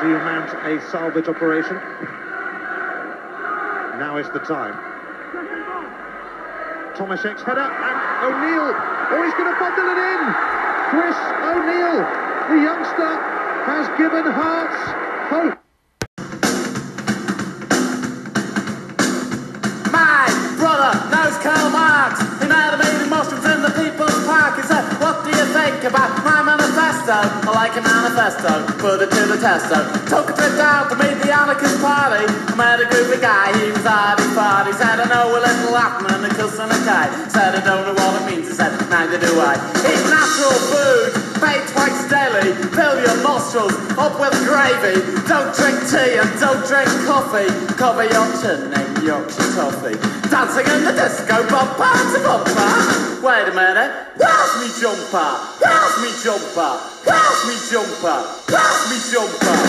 Do you mount a salvage operation? Now is the time. Tomaszek's header, and O'Neill, he's going to bundle it in. Chris O'Neill, the youngster, has given Hearts hope. My brother knows Karl Marx. He might have made emotions in the People's Park. He said, what do you think about my manifesto? I like a manifesto, put it to the test. Took a trip down to meet the anarchist party. I met a group of guy, he was at his party. Said, I know a little Latin and a cuss and a guy. Said, I don't know what it means. He said, neither do I. Eat natural food, bake twice daily. Fill your nostrils up with gravy. Don't drink tea and don't drink coffee. Cover your chutney, Yorkshire toffee. Dancing in the disco, bumper to bumper. Wait a minute, where's me jumper? Where's me jumper? Where's me jumper? Where's me jumper?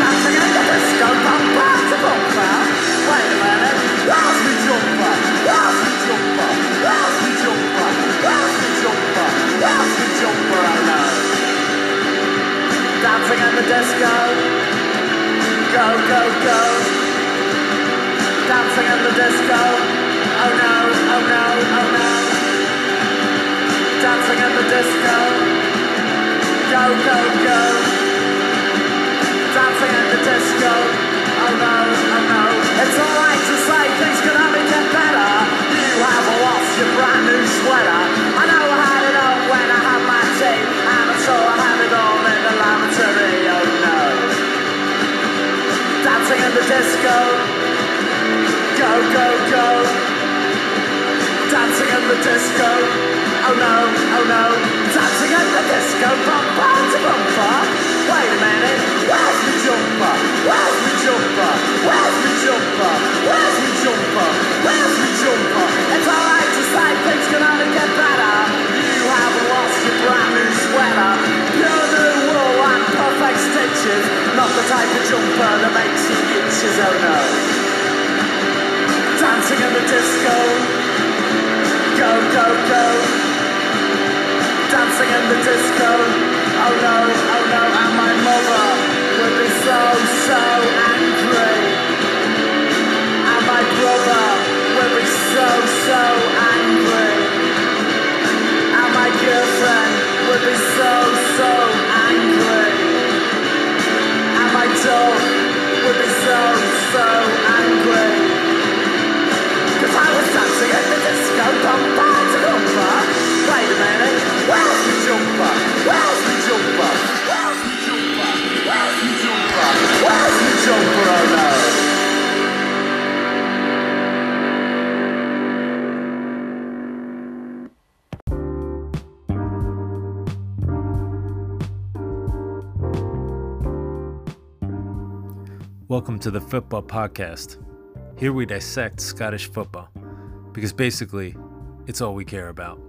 Dancing in the disco, bumper to bumper. Wait a minute, where's me jumper? Where's me jumper? Where's me jumper? Where's me jumper? Where's me jumper? I know. Dancing in the disco, go, go, go. Dancing in the disco, oh no, oh no, oh no. Dancing in the disco, go, go, go. Dancing in the disco, oh no, oh no. It's alright to say things can only get better. You have lost your brand new sweater. I know I had it on when I had my tea, and I'm sure I had it on in the lavatory, oh no. Dancing in the disco, go, go, go. Dancing in the disco, oh no, oh no. Dancing in the disco, bumper to bumper. Wait a minute, where's the jumper? Where's the jumper? Where's the jumper? Where's the jumper? Where's the jumper? It's alright to say things can only get better. You have lost your brand new sweater. Pure new wool and perfect stitches. Not the type of jumper that makes you itches, oh no. Dancing in the disco, go, go, go. Dancing in the disco, oh no, and my mother would be so, so angry. And my brother would be so, so angry. And my girlfriend would be so, so angry. And my dog would be so, so angry. Cause I was dancing in the disco, bumper to bumper. Wait a minute, where's the jumper? Where's the jumper? Where's the jumper? Where's the jumper? Where's the jumper? Oh no. Welcome to the Football Podcast. Here we dissect Scottish football, because basically, it's all we care about.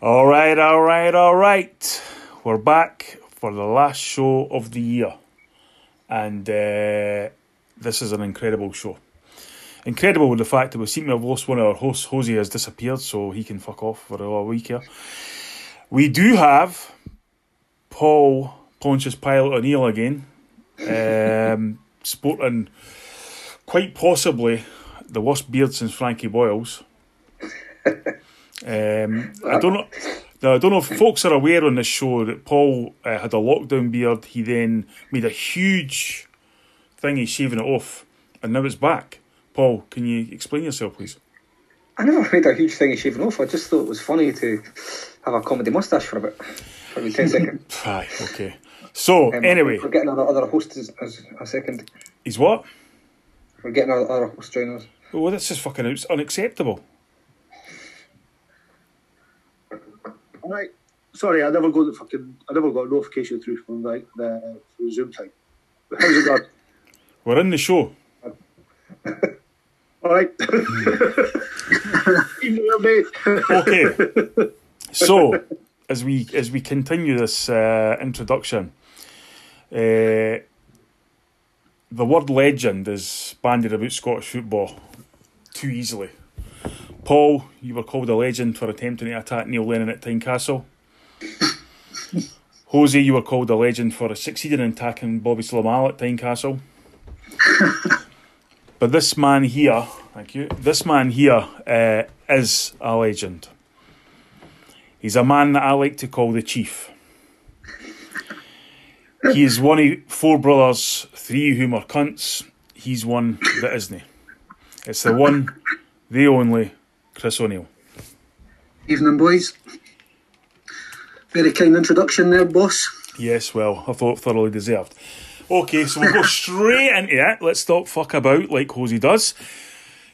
All right. We're back for the last show of the year. And this is an incredible show. Incredible with the fact that we seem to have lost one of our hosts. Jose has disappeared, so he can fuck off for a week here. We do have Paul Pontius Pilot O'Neill again, sporting quite possibly the worst beard since Frankie Boyle's. I don't know if folks are aware on this show that Paul had a lockdown beard. He then made a huge thing, he's shaving it off, and now it's back. Paul, can you explain yourself, please? I never made a huge thing of shaving off. I just thought it was funny to have a comedy moustache for about 10 seconds. Aye, okay. So, anyway. We're getting other hosts as a second. He's what? We're getting other hosts joining us. Well, that's just fucking unacceptable. All right. Sorry, I never got a notification through from the Zoom thing. How's it going? We're in the show. All right. Okay. So, as we continue this introduction, the word legend is bandied about Scottish football too easily. Paul, you were called a legend for attempting to attack Neil Lennon at Tynecastle. Jose, you were called a legend for succeeding in attacking Bobby Slamal at Tynecastle. But this man here, thank you, this man here is a legend. He's a man that I like to call the Chief. He is one of four brothers, three of whom are cunts. He's one that isn't. It's the one, the only, Chris O'Neill. Evening, boys. Very kind introduction there, boss. Yes, well, I thought thoroughly deserved. Okay, so we'll go straight into it. Let's stop fuck about like Hosey does.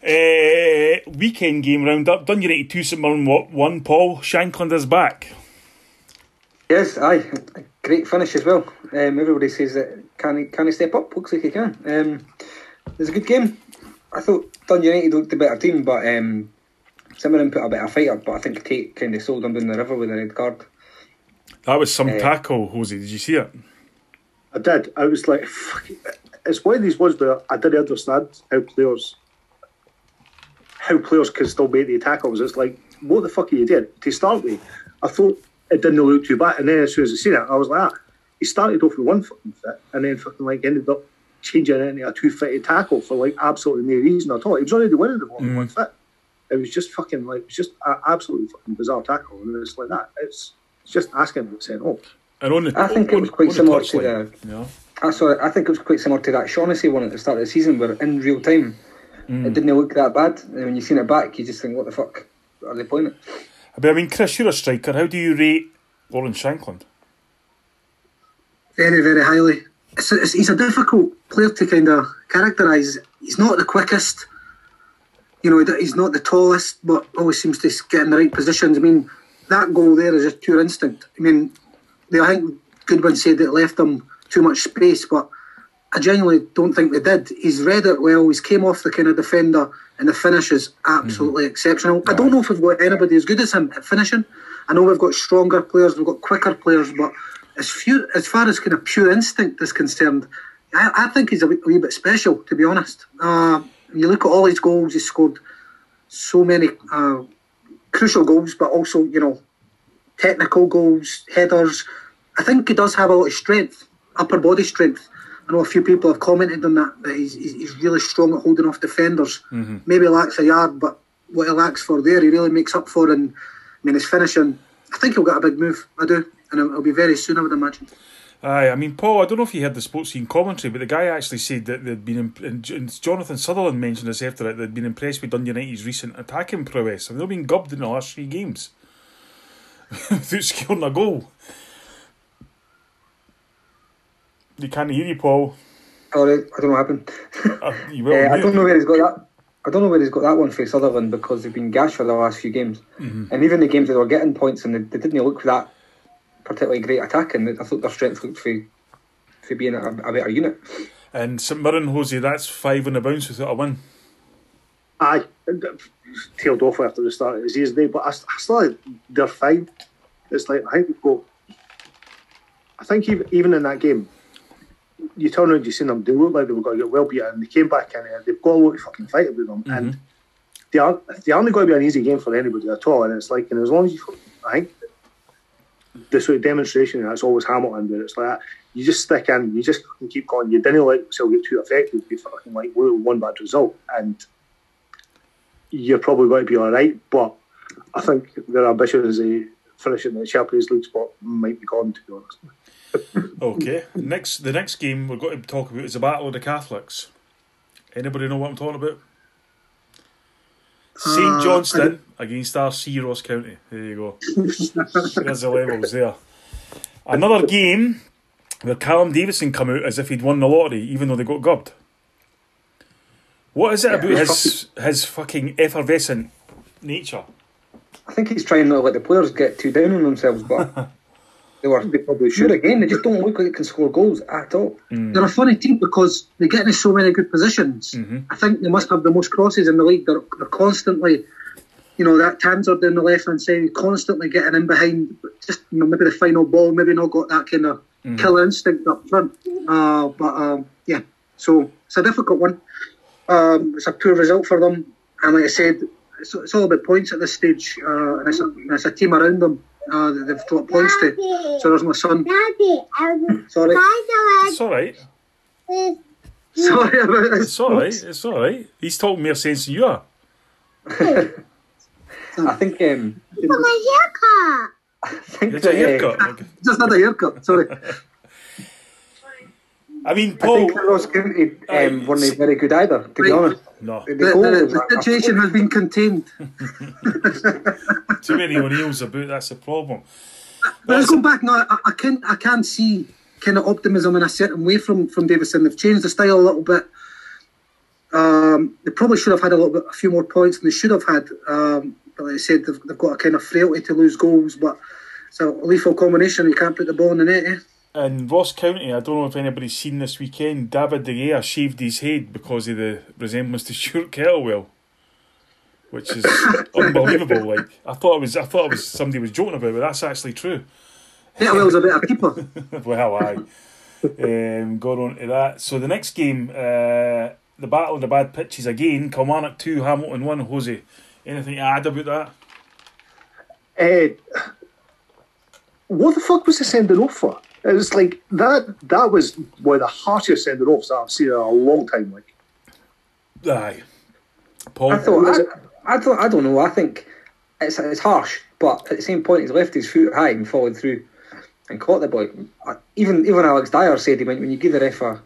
Weekend game roundup. Dundee United 2, St Mirren 1. Paul, Shankland is back. Yes, aye. A great finish as well. Everybody says that can he step up? Looks like he can. It was a good game. I thought Dundee United looked a better team, but St Mirren put a better fight up, but I think Tate kind of sold him down the river with a red card. That was some tackle, Hosey. Did you see it? I did. I was like, fuck it. It's one of these ones where I didn't understand how players can still make the tackles. It's like, what the fuck are you doing? To start with, I thought it didn't look too bad, and then as soon as I seen it, I was like, ah. He started off with one fucking fit, and then fucking like ended up changing it into a two-footed tackle for like absolutely no reason at all. He was already winning the ball in one fit. It was just fucking like, it was just an absolutely fucking bizarre tackle, and it's like that. It's just asking him to send off. I think it was quite similar to the. Yeah. I think it was quite similar to that Shaughnessy one at the start of the season, where in real time it didn't look that bad, and when you seen it back, you just think, "What the fuck are they playing it?" I mean, Chris, you're a striker. How do you rate Roland Shankland? Very, very highly. He's a difficult player to kind of characterise. He's not the quickest. You know, he's not the tallest, but always seems to get in the right positions. I mean, that goal there is just pure instinct. I mean. I think Goodwin said that it left him too much space, but I genuinely don't think they did. He's read it well, he's came off the kind of defender, and the finish is absolutely exceptional. I don't know if we've got anybody as good as him at finishing. I know we've got stronger players, we've got quicker players, but as far as kind of pure instinct is concerned, I think he's a wee bit special, to be honest. You look at all his goals, he's scored so many crucial goals, but also, you know, technical goals, headers. I think he does have a lot of strength, upper body strength. I know a few people have commented on that he's really strong at holding off defenders. Mm-hmm. Maybe lacks a yard, but what he lacks for there, he really makes up for. And I mean, his finishing, I think he'll get a big move, I do. And it'll be very soon, I would imagine. Aye, I mean, Paul, I don't know if you heard the sports scene commentary, but the guy actually said that they'd been, and Jonathan Sutherland mentioned this after it, they'd been impressed with Dundee United's recent attacking prowess. I mean, they've been gubbed in the last three games without scoring a goal. You can't hear you, Paul. Sorry, I don't know what happened. I don't know where he's got that. I don't know where he's got that one for Sutherland, because they've been gashed for the last few games, and even the games that they were getting points, and they didn't look that particularly great attacking. I thought their strength looked for being a better unit. And St Mirren, Jose, that's 5 on the bounce without a win. I tailed off after the start of the season, but I still think they're fine. It's like, I think we've got. I think even in that game, you turn around, you see them, they look like they were going to get well beaten, and they came back in and they've got a lot of fucking fight about them. Mm-hmm. And they aren't going to be an easy game for anybody at all. And it's like, and as long as you, I think, the sort of demonstration that's always Hamilton, where it's like that, you just stick in, you just keep going. You didn't let yourself get too affected. You fucking like one bad result, and you're probably going to be all right, but I think their ambition is a finishing the Champions League spot might be gone, to be honest. Okay, the next game we're going to talk about is the Battle of the Catholics. Anybody know what I'm talking about? St Johnstone against RC Ross County. There you go. There's the levels there. Another game where Callum Davidson come out as if he'd won the lottery, even though they got gubbed. What is it about his fucking effervescent nature? I think he's trying not to let the players get too down on themselves, but they probably should again. They just don't look like they can score goals at all. Mm. They're a funny team because they get into so many good positions. Mm-hmm. I think they must have the most crosses in the league. They're constantly, you know, that Tanzard down the left hand side, constantly getting in behind, just, you know, maybe the final ball, maybe not got that kind of killer instinct up front. Yeah, so it's a difficult one. It's a poor result for them, and like I said, it's all about points at this stage, and it's a team around them that they've got points to. So there's my son. Sorry. It's all right. Sorry about this. It's all right. It's all right. He's talking more sense than you are. I think. It's my haircut. It's a haircut. Okay. Just not a haircut. Sorry. I mean, Paul. I think Ross County weren't very good either, to be honest. No. The situation has been contained. Too many O'Neills about, that's the problem. But let's go back. No, I can see kind of optimism in a certain way from Davidson. They've changed the style a little bit. They probably should have had a few more points than they should have had. But like I said, they've got a kind of frailty to lose goals, but it's a lethal combination. You can't put the ball in the net, eh? And Ross County, I don't know if anybody's seen this weekend, David De Gea shaved his head because of the resemblance to Stuart Kettlewell, which is unbelievable. Like, I thought it was somebody was joking about it, but that's actually true. Kettlewell's a bit of a keeper. Well, aye. Got on to that. So the next game, the battle of the bad pitches again. Kilmarnock 2, Hamilton 1. Jose, anything to add about that? What the fuck was the sending off for? It was like that was one of the harshest sending offs I've seen in a long time. Like, aye, Paul. I don't know. I think it's harsh, but at the same point, he's left his foot high and followed through and caught the boy. Even Alex Dyer said he went, when you give the ref a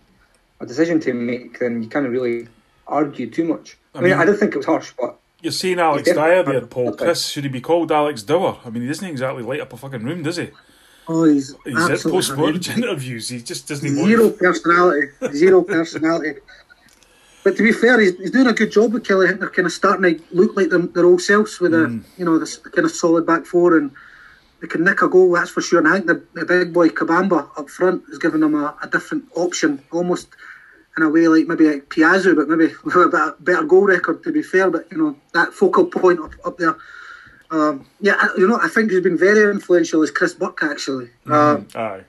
decision to make, then you can't really argue too much. I mean, I don't think it was harsh, but you're saying Alex Dyer there, Paul. Chris, should he be called Alex Dyer? I mean, he doesn't exactly light up a fucking room, does he? Oh, he's at post-mortem interviews. He just doesn't even zero personality. But to be fair, he's doing a good job with Kelly. They're kind of starting to look like their old selves with this kind of solid back four, and they can nick a goal, that's for sure. And I think the big boy Kabamba up front is giving them a different option, almost in a way like maybe like Piazza, but maybe with a better goal record. To be fair, but you know, that focal point up there. I think he's been very influential as Chris Burke, actually.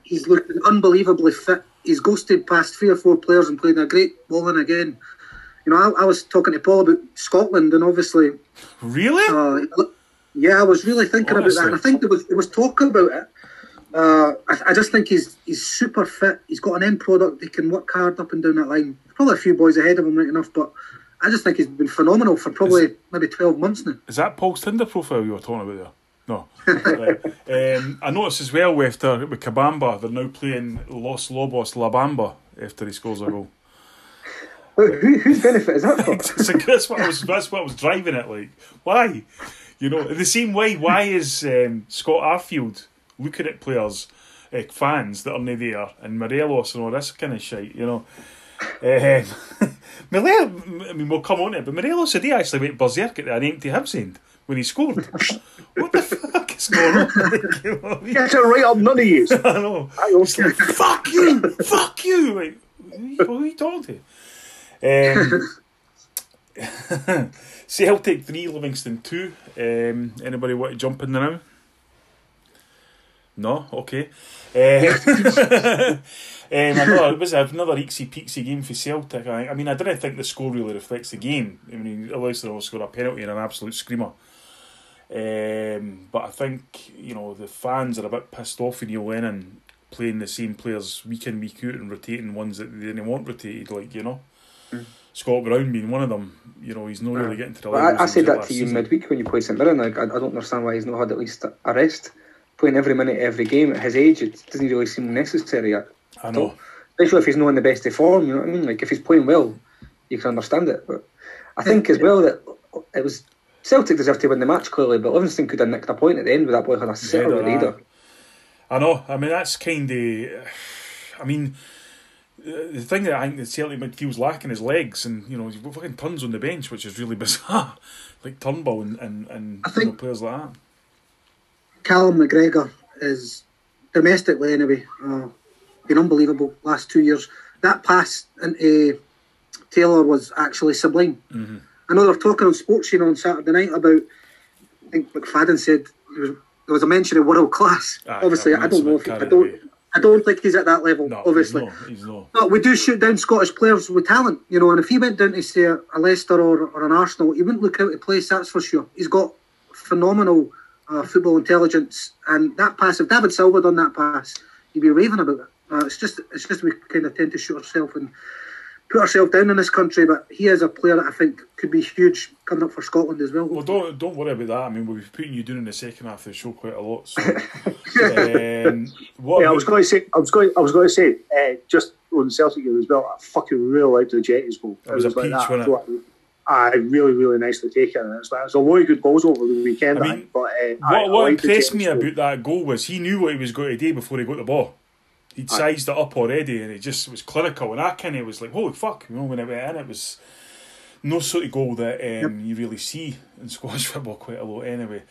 He's looked unbelievably fit. He's ghosted past 3 or 4 players and played a great ball in again. You know, I was talking to Paul about Scotland, and obviously... Really? I was really thinking about that. And I think there was talk about it. I just think he's super fit. He's got an end product. He can work hard up and down that line. Probably a few boys ahead of him, right enough, but... I just think he's been phenomenal for maybe 12 months now. Is that Paul's Tinder profile you were talking about there? No. Right. I noticed as well with Kabamba, they're now playing Los Lobos La Bamba after he scores a goal. Whose benefit is that for? That's what I was driving at. Like, why? You know, in the same way, why is Scott Arfield looking at players, fans that are not there, and Morelos and all this kind of shit, you know? We'll come on to it, but Morelos today actually went berserk at an empty Hibs end when he scored. What the fuck is going on? Get it right up, none of you. I know. He's like, fuck you. Like, who are you talking to? Celtic 3, Livingston 2. Anybody want to jump in there now? No? Okay. Another eeksy-peeksy game for Celtic. I mean, I don't think the score really reflects the game. I mean, Leicester will score a penalty and an absolute screamer. But I think, you know, the fans are a bit pissed off with Neil Lennon playing the same players week in, week out and rotating ones that they didn't want rotated, like, you know. Scott Brown being one of them. You know, he's not really getting to the level. I said that to you season. Midweek when you played St Mirren. I don't understand why he's not had at least a rest. Playing every minute, every game at his age, it doesn't really seem necessary yet. I know. Especially if he's not in the best of form, you know what I mean? Like, if he's playing well, you can understand it. But I think as well that it was Celtic deserved to win the match, clearly, but Livingston could have nicked a point at the end with that boy had a set or either. I know. I mean, that's kind of... I mean, the thing that I think the Celtic midfield's lacking is legs, and, you know, he's fucking tons on the bench, which is really bizarre. Like Turnbull and players like that. Callum McGregor is, domestically anyway, been unbelievable last 2 years. That pass into Taylor was actually sublime. I know they're talking on Sports Scene on Saturday night about I think McFadden said there was a mention of world class. Obviously, I don't think he's at that level. No, obviously, he's not. But we do shoot down Scottish players with talent, you know. And if he went down to say a Leicester or an Arsenal, he wouldn't look out of place. That's for sure. He's got phenomenal football intelligence, and that pass. If David Silva done that pass, he'd be raving about it. It's just we kind of tend to shoot ourselves and put ourselves down in this country, but he is a player that I think could be huge coming up for Scotland as well. Well, don't worry about that. I mean, we'll be putting you down in the second half of the show quite a lot. So, I was going to say, just on the Celtic game as well, I fucking really liked the Jetties goal. It was a peach, wasn't it? Really nicely taken. It was a lot of good goals over the weekend. I mean, what impressed me about that goal was he knew what he was going to do before he got the ball. He'd sized it up already, and it just was clinical. And I kind of was like, holy fuck, you know, when it went in, it was no sort of goal that you really see in Scottish football quite a lot anyway.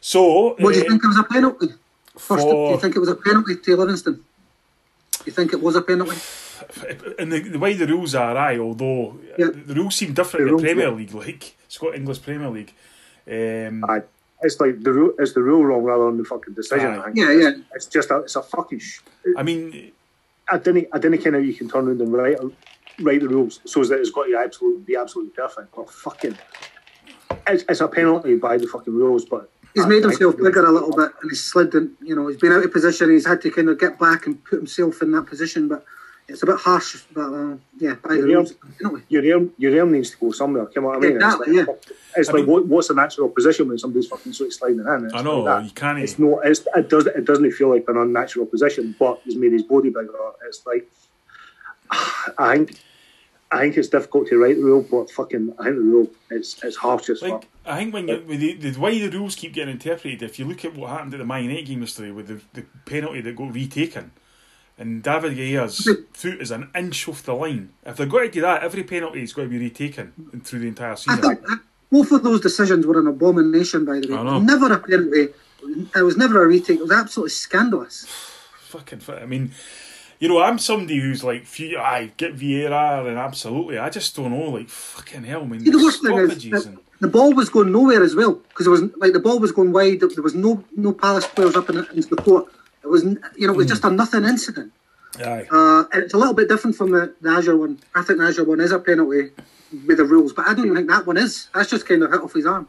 So... What do you think it was a penalty? Do you think it was a penalty to Livingston? Do you think it was a penalty? And the way the rules are, although the rules seem different in the Premier League, like English Premier League. It's like it's the rule wrong rather than the fucking decision. It's just it's a fucking. I didn't care how you can turn around and write the rules so that it's got to be absolutely perfect. Well, fucking, it's a penalty by the fucking rules, but he's made himself bigger a little bit and he's slid in. You know, he's been out of position. He's had to kind of get back and put himself in that position, but. It's a bit harsh, but by the rules, anyway. Your arm needs to go somewhere. Come on, I mean, exactly. What's the natural position when somebody's fucking sort of sliding in? I know, like you can't. It doesn't feel like an unnatural position, but he's made his body bigger. It's like I think it's difficult to write the rule, but fucking I think the rule it's harsh as fuck. I think the way the rules keep getting interpreted, if you look at what happened at the Mayanette game yesterday with the penalty that got retaken. And David De Gea's foot is an inch off the line. If they're going to do that, every penalty is going to be retaken through the entire season. I think both of those decisions were an abomination, by the way. Never a penalty. It was never a retake. It was absolutely scandalous. Fucking. I mean, you know, I'm somebody who's like, I get Vieira and absolutely. I just don't know. Like, fucking hell, man. The worst thing is the ball was going nowhere as well because it was like the ball was going wide. There was no Palace players up into the court. It was, you know, it was just a nothing incident. And it's a little bit different from the Azure one. I think the Azure one is a penalty with the rules, but I don't even think that one is. That's just kind of hit off his arm.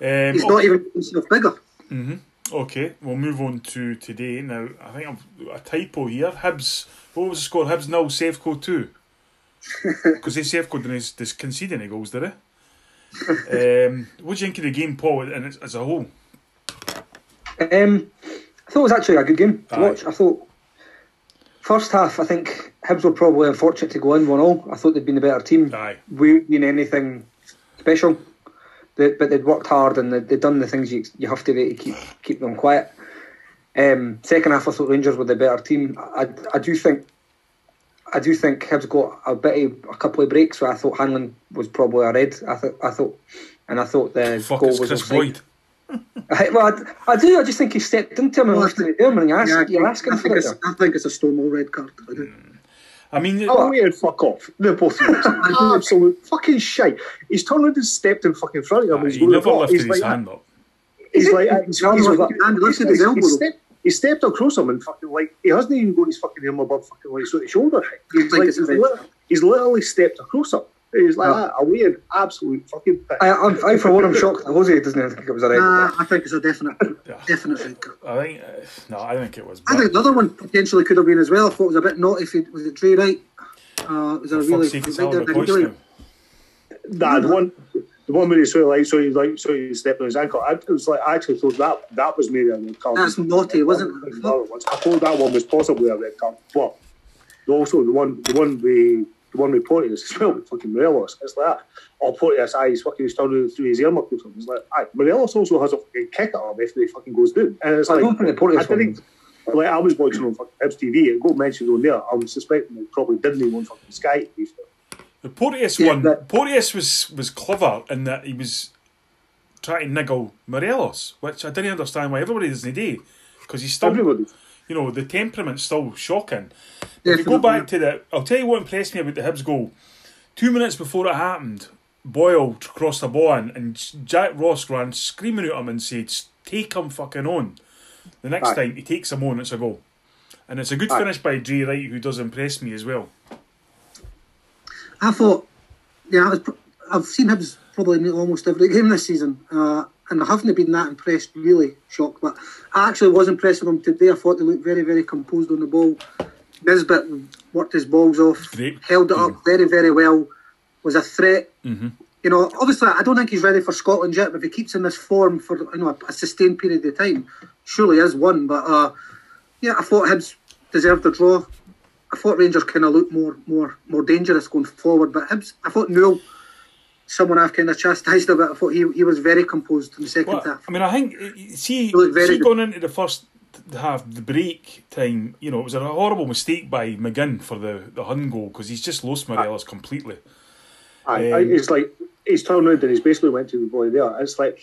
He's not even himself bigger. Mm-hmm. Okay, we'll move on to today. Now, I think I've a typo here. Hibs, what was the score? Hibs 0, Sefco 2. Because they Sefco didn't concede any goals, did they? What do you think of the game, Paul, and as a whole? I thought it was actually a good game to watch. I thought first half, I think Hibs were probably unfortunate to go in 1-0. I thought they'd been a better team. We didn't mean anything special, but they'd worked hard and they'd done the things you have to do to keep them quiet. Second half, I thought Rangers were the better team. I do think Hibs got a couple of breaks. So I thought Hanlon was probably a red. I thought the goal was Chris Boyd. I just think he stepped into him and left him there. I think it's a Stonewall red card. I mean, weird fuck off. They're both absolute fucking shite. He's turned around and stepped in fucking front of him. He never lifted his hand up. He's like, he stepped across him and fucking like he hasn't even got his fucking arm above fucking like his shoulder. He's literally stepped across him. It was like a weird, absolute fucking thing. I for one, I'm shocked that Jose doesn't think it was a red card. I think it's a definite red card. I don't think it was. I think the other one potentially could have been as well. I thought it was a bit naughty. Was it Dre Wright? Was there a really the one where he sort of he stepped on his ankle. I actually thought that was maybe a red card. That's naughty, wasn't it? I thought that one was possibly a red card, but also the one we. The one with Porteus as well, with fucking Morelos. It's like that. Or Porteus, he's fucking starting through his earmark. It's like, Morelos also has a fucking kick at him if he fucking goes down. And it's like, I was watching on fucking Hibs TV, it got mentioned on there. I was suspecting they probably didn't even on fucking Sky. The Porteus one, Porteus was clever in that he was trying to niggle Morelos, which I didn't understand why everybody doesn't do. Because he's still, you know, the temperament's still shocking. If you go back to that, I'll tell you what impressed me about the Hibs goal. 2 minutes before it happened, Boyle crossed the ball in, and Jack Ross ran screaming at him and said, "Take him fucking on." The next time he takes him on, it's a goal. And it's a good finish by Dre Wright, who does impress me as well. I thought, I've seen Hibs probably in almost every game this season, and I haven't been that impressed, really shocked. But I actually was impressed with them today. I thought they looked very, very composed on the ball. Nisbet worked his balls off, held it up very, very well, was a threat. Mm-hmm. Obviously, I don't think he's ready for Scotland yet, but if he keeps in this form for a sustained period of time, surely is one. But I thought Hibs deserved a draw. I thought Rangers kind of looked more dangerous going forward, but Hibs, I thought Newell, someone I've kind of chastised a bit, I thought he was very composed in the second half. I mean, I think going into the first half, the break time, it was a horrible mistake by McGinn for the Hun goal, because he's just lost Morelos completely. It's like he's turned around and he's basically went to the boy there. It's like,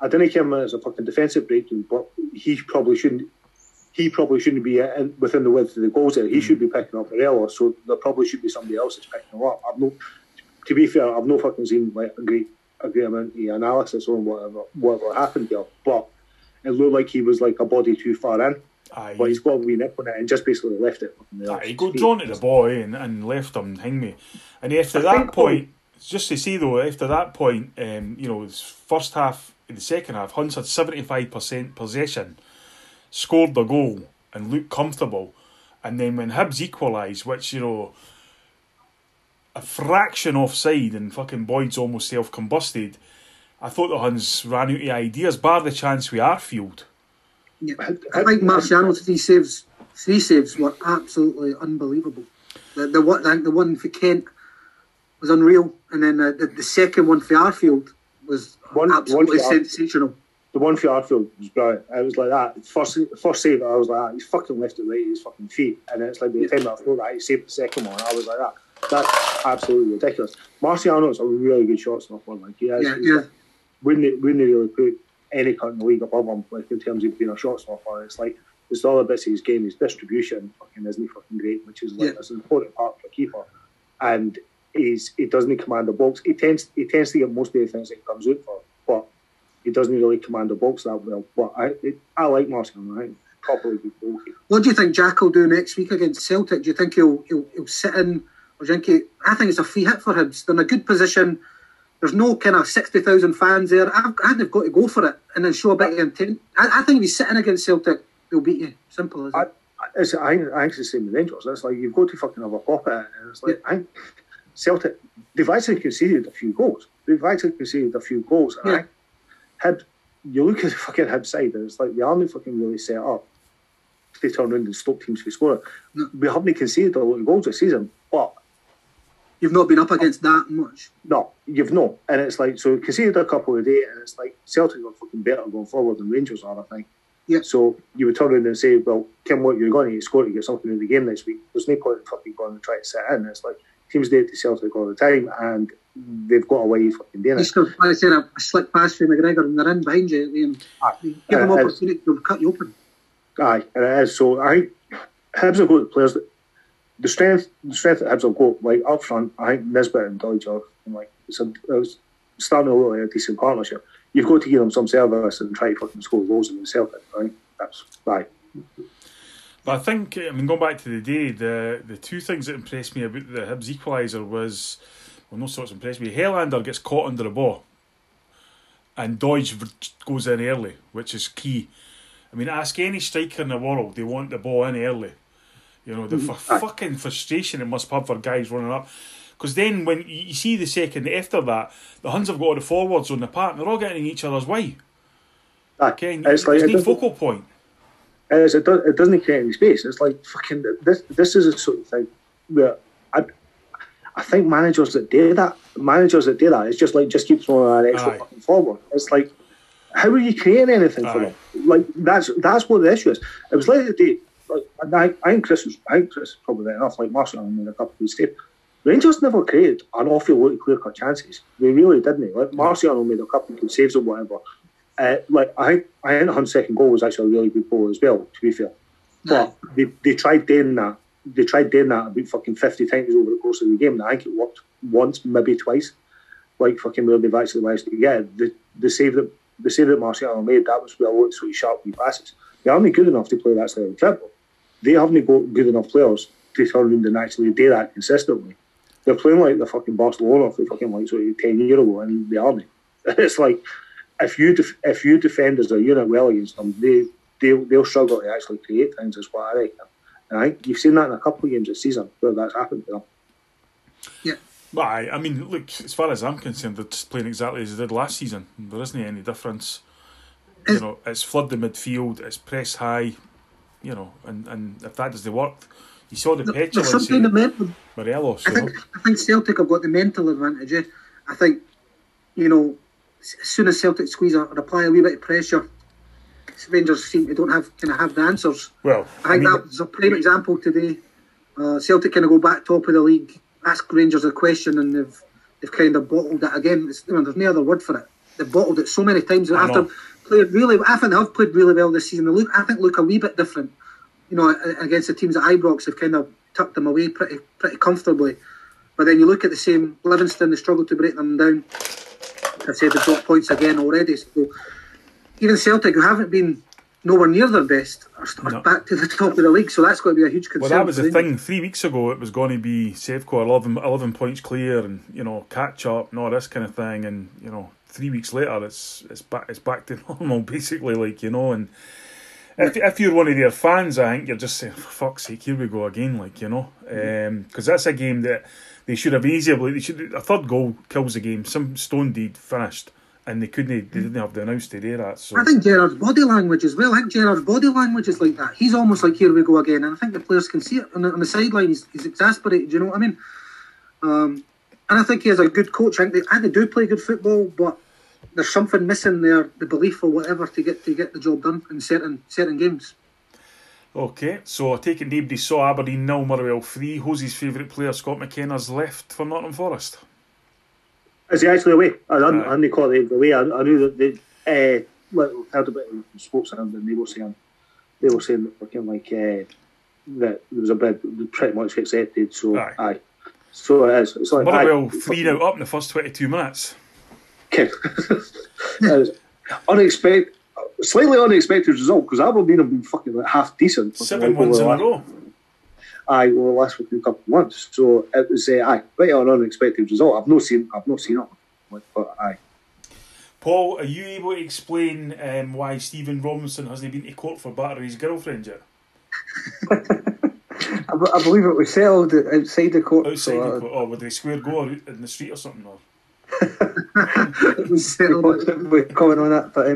I don't care if it's a fucking defensive breakdown, but he probably shouldn't be within the width of the goals there. He should be picking up Morelos, so there probably should be somebody else that's picking him up. To be fair, I've no fucking seen a great amount of analysis on whatever happened here, but it looked like he was like a body too far in. But he's got a wee nip on it and just basically left it. He got drawn to the boy and left him, hang me. And after that point, just to say though, after that point, his first half and the second half, Huns had 75% possession, scored the goal and looked comfortable. And then when Hibs equalised, which, a fraction offside and fucking Boyd's almost self-combusted, I thought the Huns ran out of ideas, bar the chance with Arfield. Yeah, I think Marciano's three saves were absolutely unbelievable. The one for Kent was unreal, and then the second one for Arfield was absolutely sensational. The one for Arfield was brilliant. I was like that first save. I was like that. He's fucking left it right at his fucking feet, and then it's like the time that I thought that he saved the second one. I was like that. That's absolutely ridiculous. Marciano's a really good shot stopper. Like he is. Like, wouldn't they really put any kind of league above him, like in terms of being a shot stopper? It's like it's all the bits of his game, his distribution fucking isn't fucking great, which is like that's an important part for a keeper. And he doesn't command the box. He tends to get most of the things that he comes out for, but he doesn't really command the box that well. But I like Marciano. I think he's probably good goalkeeper. What do you think Jack will do next week against Celtic? Do you think he'll sit in, or do you think I think it's a free hit for him. They're in a good position. There's no kind of 60,000 fans there. I think they've got to go for it and then show a bit of intent. I think if he's sitting against Celtic, they'll beat you. Simple as that. I think it's the same with Rangers. It's like you've got to fucking have a pop at it. And it's like Celtic, they've actually conceded a few goals. And you look at the fucking Hibs side and it's like they aren't fucking really set up to turn around and stop teams from scoring. We haven't conceded a lot of goals this season, but you've not been up against that much. No, you've not. And it's like, so conceded a couple of days, and it's like Celtic are fucking better going forward than Rangers are, I think. Yeah. So you would turn around and say, well, Kim, what you're going to score to get something in the game next week. There's no point in fucking going to try to sit in. It's like teams do it to Celtic all the time, and they've got a way of fucking doing it. Just going to send a slick pass for McGregor, and they're in behind you. And give them opportunity to cut you open. Aye, and it is. So I think Hibs have got the players that. The strength that Hibs have got, like up front, I think Nisbet and Dodge are like it's starting to look like a decent partnership. You've got to give them some service and try to fucking score goals in themselves, right? That's right. But I think, I mean, going back to the day, the two things that impressed me about the Hibs equaliser was, well, no sorts impressed me. Helander gets caught under the ball, and Dodge goes in early, which is key. I mean, ask any striker in the world, they want the ball in early. Fucking frustration it must have for guys running up. Because then when you see the second after that, the Huns have got all the forwards on the park and they're all getting in each other's way. Okay, it's like, there's no focal point. It doesn't create any space. It's like fucking this is a sort of thing where I think managers that do that, it's just like just keep throwing an extra fucking forward. It's like, how are you creating anything for them? Like that's what the issue is. It was like the day. I think Chris is probably right enough, like Marciano made a couple of his tape. Rangers never created an awful lot of clear-cut chances. They really didn't. Like Marciano made a couple of good saves or whatever. I think Hunt's second goal was actually a really good goal as well, to be fair. But they tried doing that. They tried doing that about fucking 50 times over the course of the game. And I think it worked once, maybe twice. like fucking Ruby Vance to the West. Yeah, the save that Marciano made, that was well looked sweet sharp wee passes. They aren't good enough to play that style of football. They haven't got good enough players to turn around and actually do that consistently. They're playing like the fucking Barcelona for fucking like 10 years ago, and they aren't. It's like if you defend as a unit well against them, they'll struggle to actually create things. Is what I reckon. And I think you've seen that in a couple of games this season where that's happened to them. Yeah. Well, I mean, look, as far as I'm concerned, they're just playing exactly as they did last season. There isn't any difference. You know, it's flood the midfield, it's press high, you know, and if that doesn't work, you saw the petulancy of Morelos. I think Celtic have got the mental advantage. I think, you know, as soon as Celtic squeeze or apply a wee bit of pressure, Rangers seem to don't have the answers. Well, I mean, that was a prime example today. Celtic kind of go back top of the league, ask Rangers a question, and they've kind of bottled it again. There's no other word for it. They've bottled it so many times. I think they've played really well this season. They look a wee bit different. You know, against the teams at Ibrox, they've kind of tucked them away pretty comfortably. But then you look at the same Livingston, they struggle to break them down. I've said they've got points again already. So even Celtic, who haven't been nowhere near their best, are back to the top of the league, so that's going to be a huge concern. Well, that was the thing. 3 weeks ago, it was going to be Sefco 11 points clear, and you know, catch up and all this kind of thing. And you know, 3 weeks later, it's back to normal, basically. Like, you know, and if you're one of their fans, I think you're just saying, for fuck's sake, here we go again. Like, you know, because that's a game that they should have easily. A third goal kills the game. Some stone deed finished. And they didn't have the announce to do that. So. I think Gerard's body language as well. I think Gerard's body language is like that. He's almost like, here we go again. And I think the players can see it on the sideline. He's exasperated, you know what I mean? And I think he has a good coach. I think they do play good football, but there's something missing there, the belief or whatever, to get the job done in certain games. Okay, so I take it nobody saw Aberdeen 0, Motherwell 3. Who's his favourite player, Scott McKenna's left for Nottingham Forest? Is he actually away? I knew caught him away. I knew that they heard about him from Sports Ireland, and they were saying that fucking like that there was a bid pretty much accepted. So aye. So it is. It's like Motherwell 3 now up in the first 22 minutes. Okay. Slightly unexpected result, because Aberdeen have been fucking like half decent. 7 wins in a row. Aye, well, last week a couple of months, so it was quite an unexpected result. I've not seen it, but aye. Paul, are you able to explain why Stephen Robinson hasn't been to court for battering his girlfriend yet? I believe it was settled outside the court. Outside the court, would they square go in the street or something? Or? It was settled. We're comment on that, but.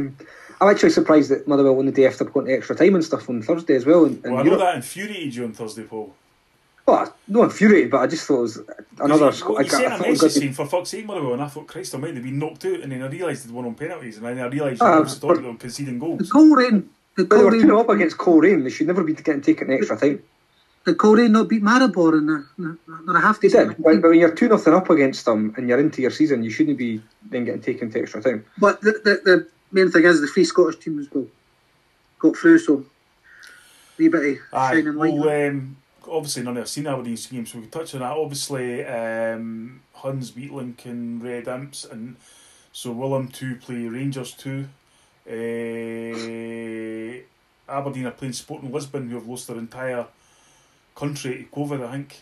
I'm actually surprised that Motherwell won the day after going to extra time and stuff on Thursday as well. I know that infuriated you on Thursday, Paul. Well, not infuriated, but I just thought it was another... for fuck's sake, Motherwell, and I thought, Christ almighty, they'd been knocked out, and then I realised they'd won on penalties, and then I realised they were talking about conceding goals. They were 2-0 up against Coleraine. They should never be getting taken extra time. Did Coleraine not beat Maribor in a half-day? They did, but when you're 2-0 up against them, and you're into your season, you shouldn't be then getting taken to extra time. But the main thing is the three Scottish teams will got through, so a wee bit of shining light. Well, obviously none of us have seen Aberdeen's game, so we can touch on that. Obviously, Huns beat Lincoln Red Imps, and so Willem 2 play Rangers 2. Aberdeen are playing Sporting Lisbon, who have lost their entire country to COVID, I think.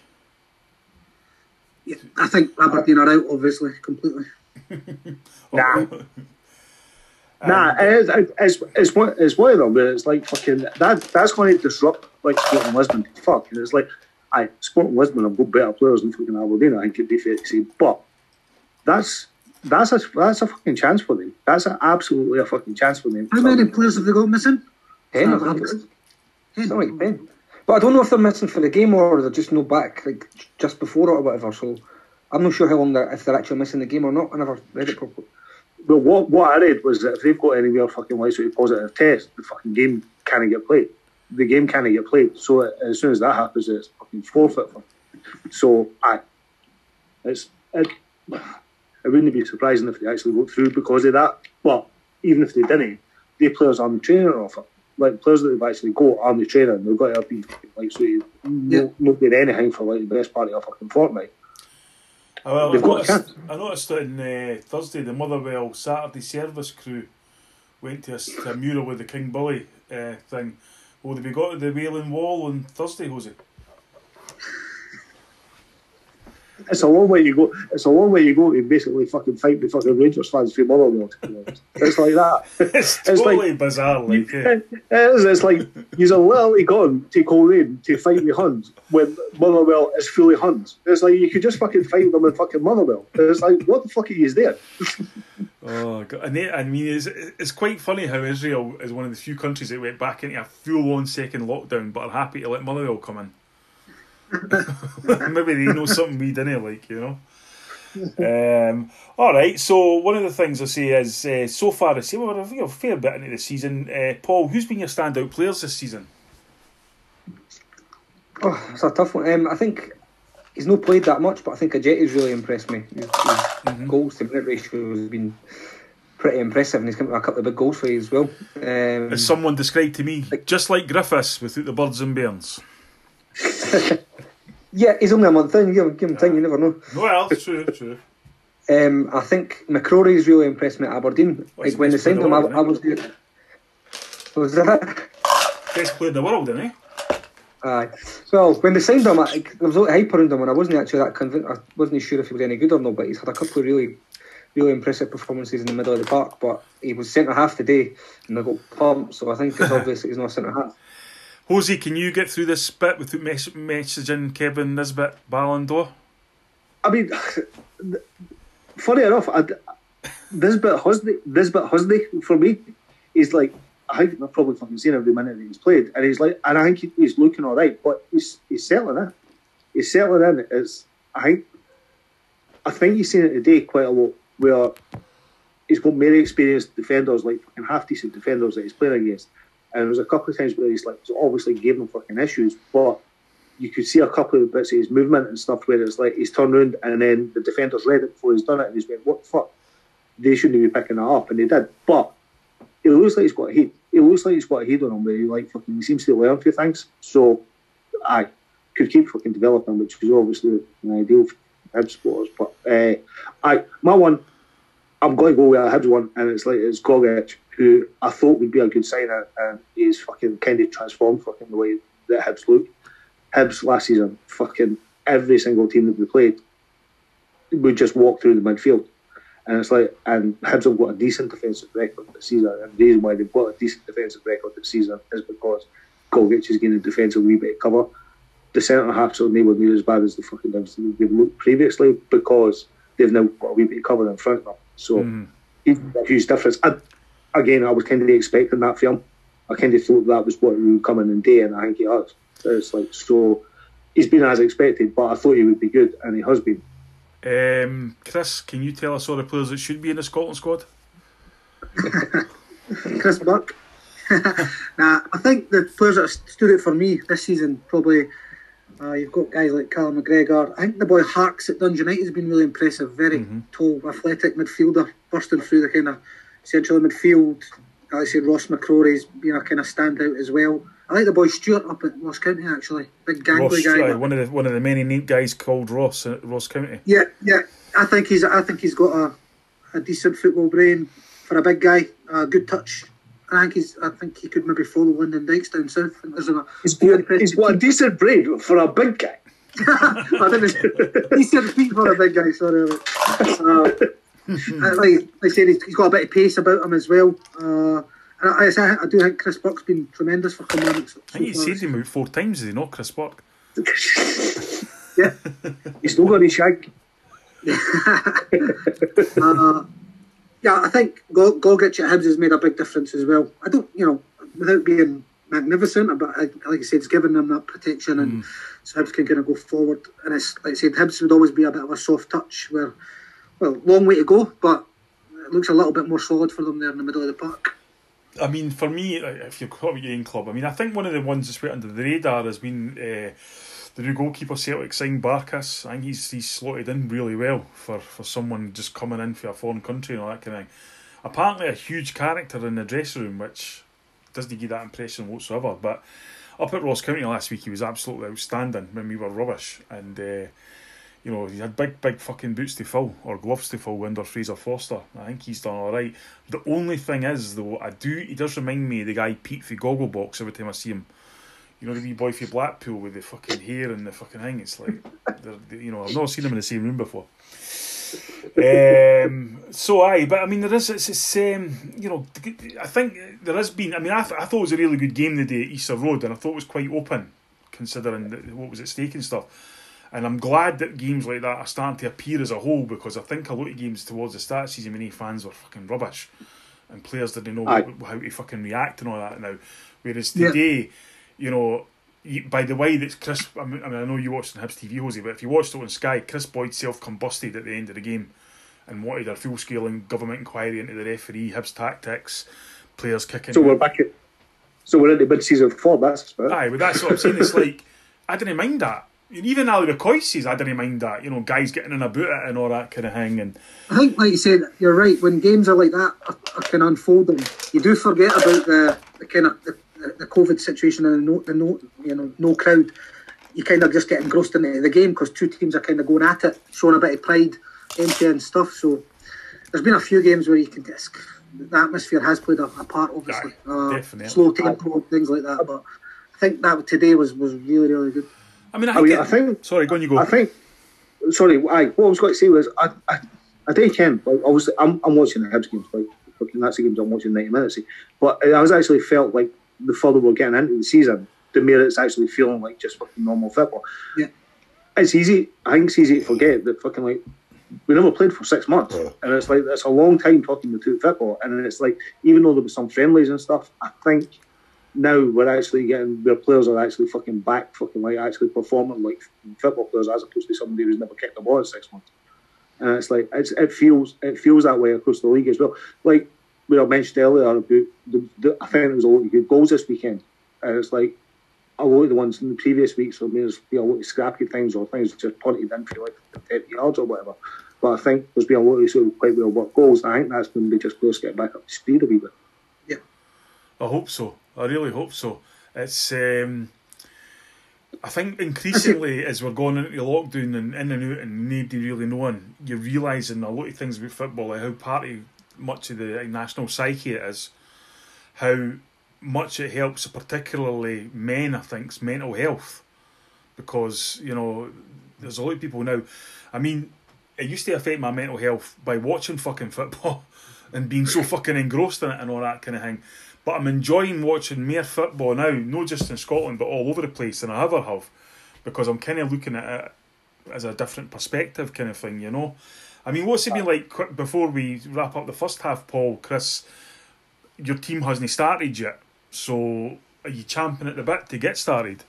Yeah, I think Aberdeen are out, obviously, completely. Nah. Nah, it's one of them. It's like fucking that's going to disrupt like Sporting Lisbon. Fuck, and it's like, Sporting Lisbon have got better players than fucking Aberdeen. I think it'd be fair to say, but that's a fucking chance for them. That's absolutely a fucking chance for them. How many players have they got missing? 10. Ten. But I don't know if they're missing for the game or they're just no back, like just before or whatever. So I'm not sure how long if they're actually missing the game or not. I never read it properly. Well, what I read was that if they've got anywhere fucking like sort of positive test, the fucking game can't get played. The game can't get played. So as soon as that happens, it's fucking forfeit for them. So it wouldn't be surprising if they actually got through because of that. But even if they didn't, the players aren't training off it. Like players that they've actually got aren't the training. They've got to be fucking like so. Not doing anything for like the best part of a fucking fortnight. Well, I noticed that on Thursday, the Motherwell Saturday service crew went to a mural with the King Bully thing. Will they be got to the Wailing Wall on Thursday, Jose? It's a long way you go. It's a long way you go to basically fucking fight with fucking Rangers fans for Motherwell. It's like that. It's totally like, bizarre. Like, yeah. It is. It's like you've literally gone to Coleraine to fight with Huns when Motherwell is fully Huns. It's like you could just fucking fight them in fucking Motherwell. It's like what the fuck are you there? Oh God! And I mean, it's quite funny how Israel is one of the few countries that went back into a full-on second lockdown, but are happy to let Motherwell come in. Maybe they know something we didn't like, you know. Alright, so one of the things I say is so far this season, we're a fair bit into the season. Paul, who's been your standout players this season? Oh, it's a tough one. I think he's not played that much, but I think Ajeti's really impressed me. His goals to minute ratio has been pretty impressive, and he's come with a couple of big goals for you as well. As someone described to me, just like Griffiths without the birds and bairns. Yeah, he's only a month in. Give him time, you never know. Well, true. I think McCrory's really impressed me at Aberdeen. Like when they signed him, I was. Was that? Best player in the world, isn't he? Aye. Well, when they signed him, there was a lot of hype around him, and I wasn't actually that convinced. I wasn't sure if he was any good or not. But he's had a couple of really, really impressive performances in the middle of the park. But he was centre half today, and they got pumped. So I think it's obvious that he's not centre half. Jose, can you get through this bit without messaging Kevin Nisbet Ballon d'Or? I mean, funny enough, Nisbet Husney for me, he's like, I think I've probably fucking seen every minute that he's played, and he's like, and I think he's looking all right, but he's settling in. He's settling in. It's I think he's seen it today quite a lot, where he's got many experienced defenders, like fucking half decent defenders that he's playing against. And there was a couple of times where he's like, obviously gave him fucking issues, but you could see a couple of bits of his movement and stuff where it's like he's turned around and then the defender's read it before he's done it and he's went, what the fuck? They shouldn't be picking that up. And they did. But it looks like he's got a head. It looks like he's got a head on him where he like fucking seems to learn a few things. So I could keep fucking developing, which is obviously an ideal for Hibs supporters. But I'm going to go with a Hibs one, and it's Gorgaich, who I thought would be a good signer, and he's fucking kind of transformed fucking the way that Hibs look. Hibs last season, fucking every single team that we played, we just walked through the midfield, and it's like, and Hibs have got a decent defensive record this season, and the reason why they've got a decent defensive record this season is because Gorgaich is getting a defensive wee bit of cover. The centre halves are nowhere near as bad as the fucking Hibs they've looked previously because they've now got a wee bit of cover in front of them. So it's a huge difference. Again, I was kind of expecting that film. I kind of thought that was what would come in and day, and I think he has. It's like, so he's been as expected, but I thought he would be good, and he has been. Chris, can you tell us all the players that should be in the Scotland squad? Chris Burke. Nah, I think the players that have stood out for me this season, probably you've got guys like Callum McGregor. I think the boy Harks at Dundee United has been really impressive. Very tall, athletic midfielder, bursting through the kind of central midfield. Like I said, Ross McCrory's been a kind of standout as well. I like the boy Stuart up at Ross County, actually. Big gangly guy. One of the many neat guys called Ross at Ross County. Yeah. I think he's got a decent football brain for a big guy. A good touch. I think he could maybe follow Lyndon Dykes down south. He's got a decent brain for a big guy. Decent feet for a big guy. Sorry. Like I said, he's got a bit of pace about him as well. And I do think Chris Burke's been tremendous for Kilmarnock. So I think he said him out 4 times, is he not, Chris Burke? Yeah. He's not got any shag. Yeah, I think Gorgaich at Hibs has made a big difference as well. I don't, without being magnificent, but like I said, it's given them that protection, and so Hibs can kind of go forward. And it's, like I said, Hibs would always be a bit of a soft touch where. Well, long way to go, but it looks a little bit more solid for them there in the middle of the park. I mean, for me, if you're caught with your own club, I mean, I think one of the ones that's right under the radar has been the new goalkeeper Celtic signed, Barkas. I think he's slotted in really well for someone just coming in from a foreign country and all that kind of thing. Apparently a huge character in the dressing room, which doesn't give that impression whatsoever. But up at Ross County last week, he was absolutely outstanding when we were rubbish, and you know, he's had big fucking boots to fill, or gloves to fill, under Fraser Forster. I think he's done all right. The only thing is, though, he does remind me of the guy Pete for Gogglebox every time I see him. You know, the wee boy for Blackpool with the fucking hair and the fucking thing. It's like, you know, I've not seen him in the same room before. But I mean, there is, it's you know, I think there has been, I mean, I thought it was a really good game the day at Easter Road, and I thought it was quite open, considering what was at stake and stuff. And I'm glad that games like that are starting to appear as a whole, because I think a lot of games towards the start of the season, many fans were fucking rubbish, and players didn't know how to fucking react and all that now. Whereas today, you know, by the way that Chris, I mean, I know you watched on Hibs TV, Jose, but if you watched it on Sky, Chris Boyd self-combusted at the end of the game and wanted a full-scale government inquiry into the referee, Hibs tactics, players kicking. So we're back at, so we're into mid-season form, that's it. Aye, but that's what I'm saying. It's like, I didn't mind that. Even Ali McCoy says, I didn't mind that. You know, guys getting in about it and all that kind of thing. And I think, like you said, you're right. When games are like that, are kind of unfolding, you do forget about the kind of... The COVID situation and no crowd, you kind of just get engrossed into the game because two teams are kind of going at it, showing a bit of pride, empty and stuff. So there's been a few games where you can just, the atmosphere has played a part, obviously. Definitely. Slow tempo, things like that. But I think that today was really, really good. I mean, I think. Sorry, go on, you go. I think. Sorry, what I was going to say was I take him. Like, obviously, I'm watching the Hibs games. Like, fucking, that's the games I'm watching 90 minutes. But I was actually felt like, the further we're getting into the season, the more it's actually feeling like just fucking normal football. Yeah, it's easy. I think it's easy to forget that fucking, like, we never played for 6 months, and it's like that's a long time fucking without football. And it's like, even though there was some friendlies and stuff, I think now we're actually getting where players are actually fucking back, fucking like actually performing like football players, as opposed to somebody who's never kicked the ball in 6 months. And it's like it feels that way across the league as well. Like, we were mentioned earlier about I think it was a lot of good goals this weekend, and it's like a lot of the ones in the previous weeks were maybe a lot of scrappy things or things just punted in for like 30 yards or whatever. But I think there's been a lot of sort of quite well worked goals. I think that's going to be just close to get back up to speed a wee bit. Yeah, I hope so. I really hope so. It's I think increasingly as we're going into lockdown and in and out and nobody really knowing, you're realising a lot of things about football, like how party much of the national psyche it is, how much it helps particularly men, I think's mental health, because, you know, there's a lot of people now. I mean, it used to affect my mental health by watching fucking football and being so fucking engrossed in it and all that kind of thing, but I'm enjoying watching more football now, not just in Scotland but all over the place than I ever have, because I'm kind of looking at it as a different perspective kind of thing, you know. I mean, what's it been like, quick before we wrap up the first half, Paul, Chris? Your team hasn't started yet, so are you champing at the bit to get started?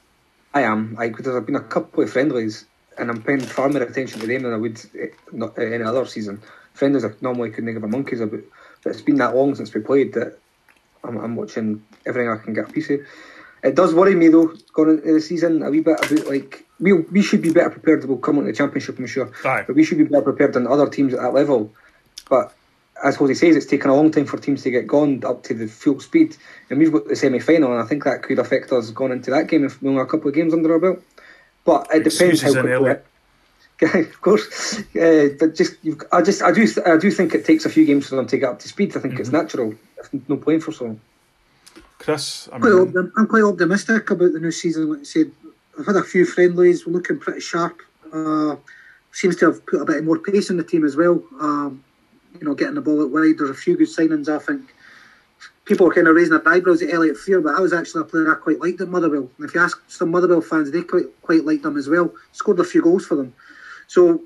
I am. There's been a couple of friendlies, and I'm paying far more attention to them than I would any other season. Friendlies I normally couldn't give a monkey's about, but it's been that long since we played that I'm watching everything I can get a piece of. It does worry me, though, going into the season a wee bit about, like, we should be better prepared. We'll come into the Championship, I'm sure. Aye. But we should be better prepared than other teams at that level. But as Jose says, it's taken a long time for teams to get gone up to the full speed. And we've got the semi-final, and I think that could affect us going into that game if we only have a couple of games under our belt. But it depends how quickly. Of course. But I do think it takes a few games for them to get up to speed. I think it's natural, if no playing for so long. Chris, I'm quite optimistic about the new season. Like I said, I've had a few friendlies. We're looking pretty sharp. Seems to have put a bit more pace in the team as well. You know, getting the ball out wide. There's a few good signings. I think people are kind of raising their eyebrows at Elliot Fear, but I was actually a player I quite liked at Motherwell. And if you ask some Motherwell fans, they quite liked them as well. Scored a few goals for them. So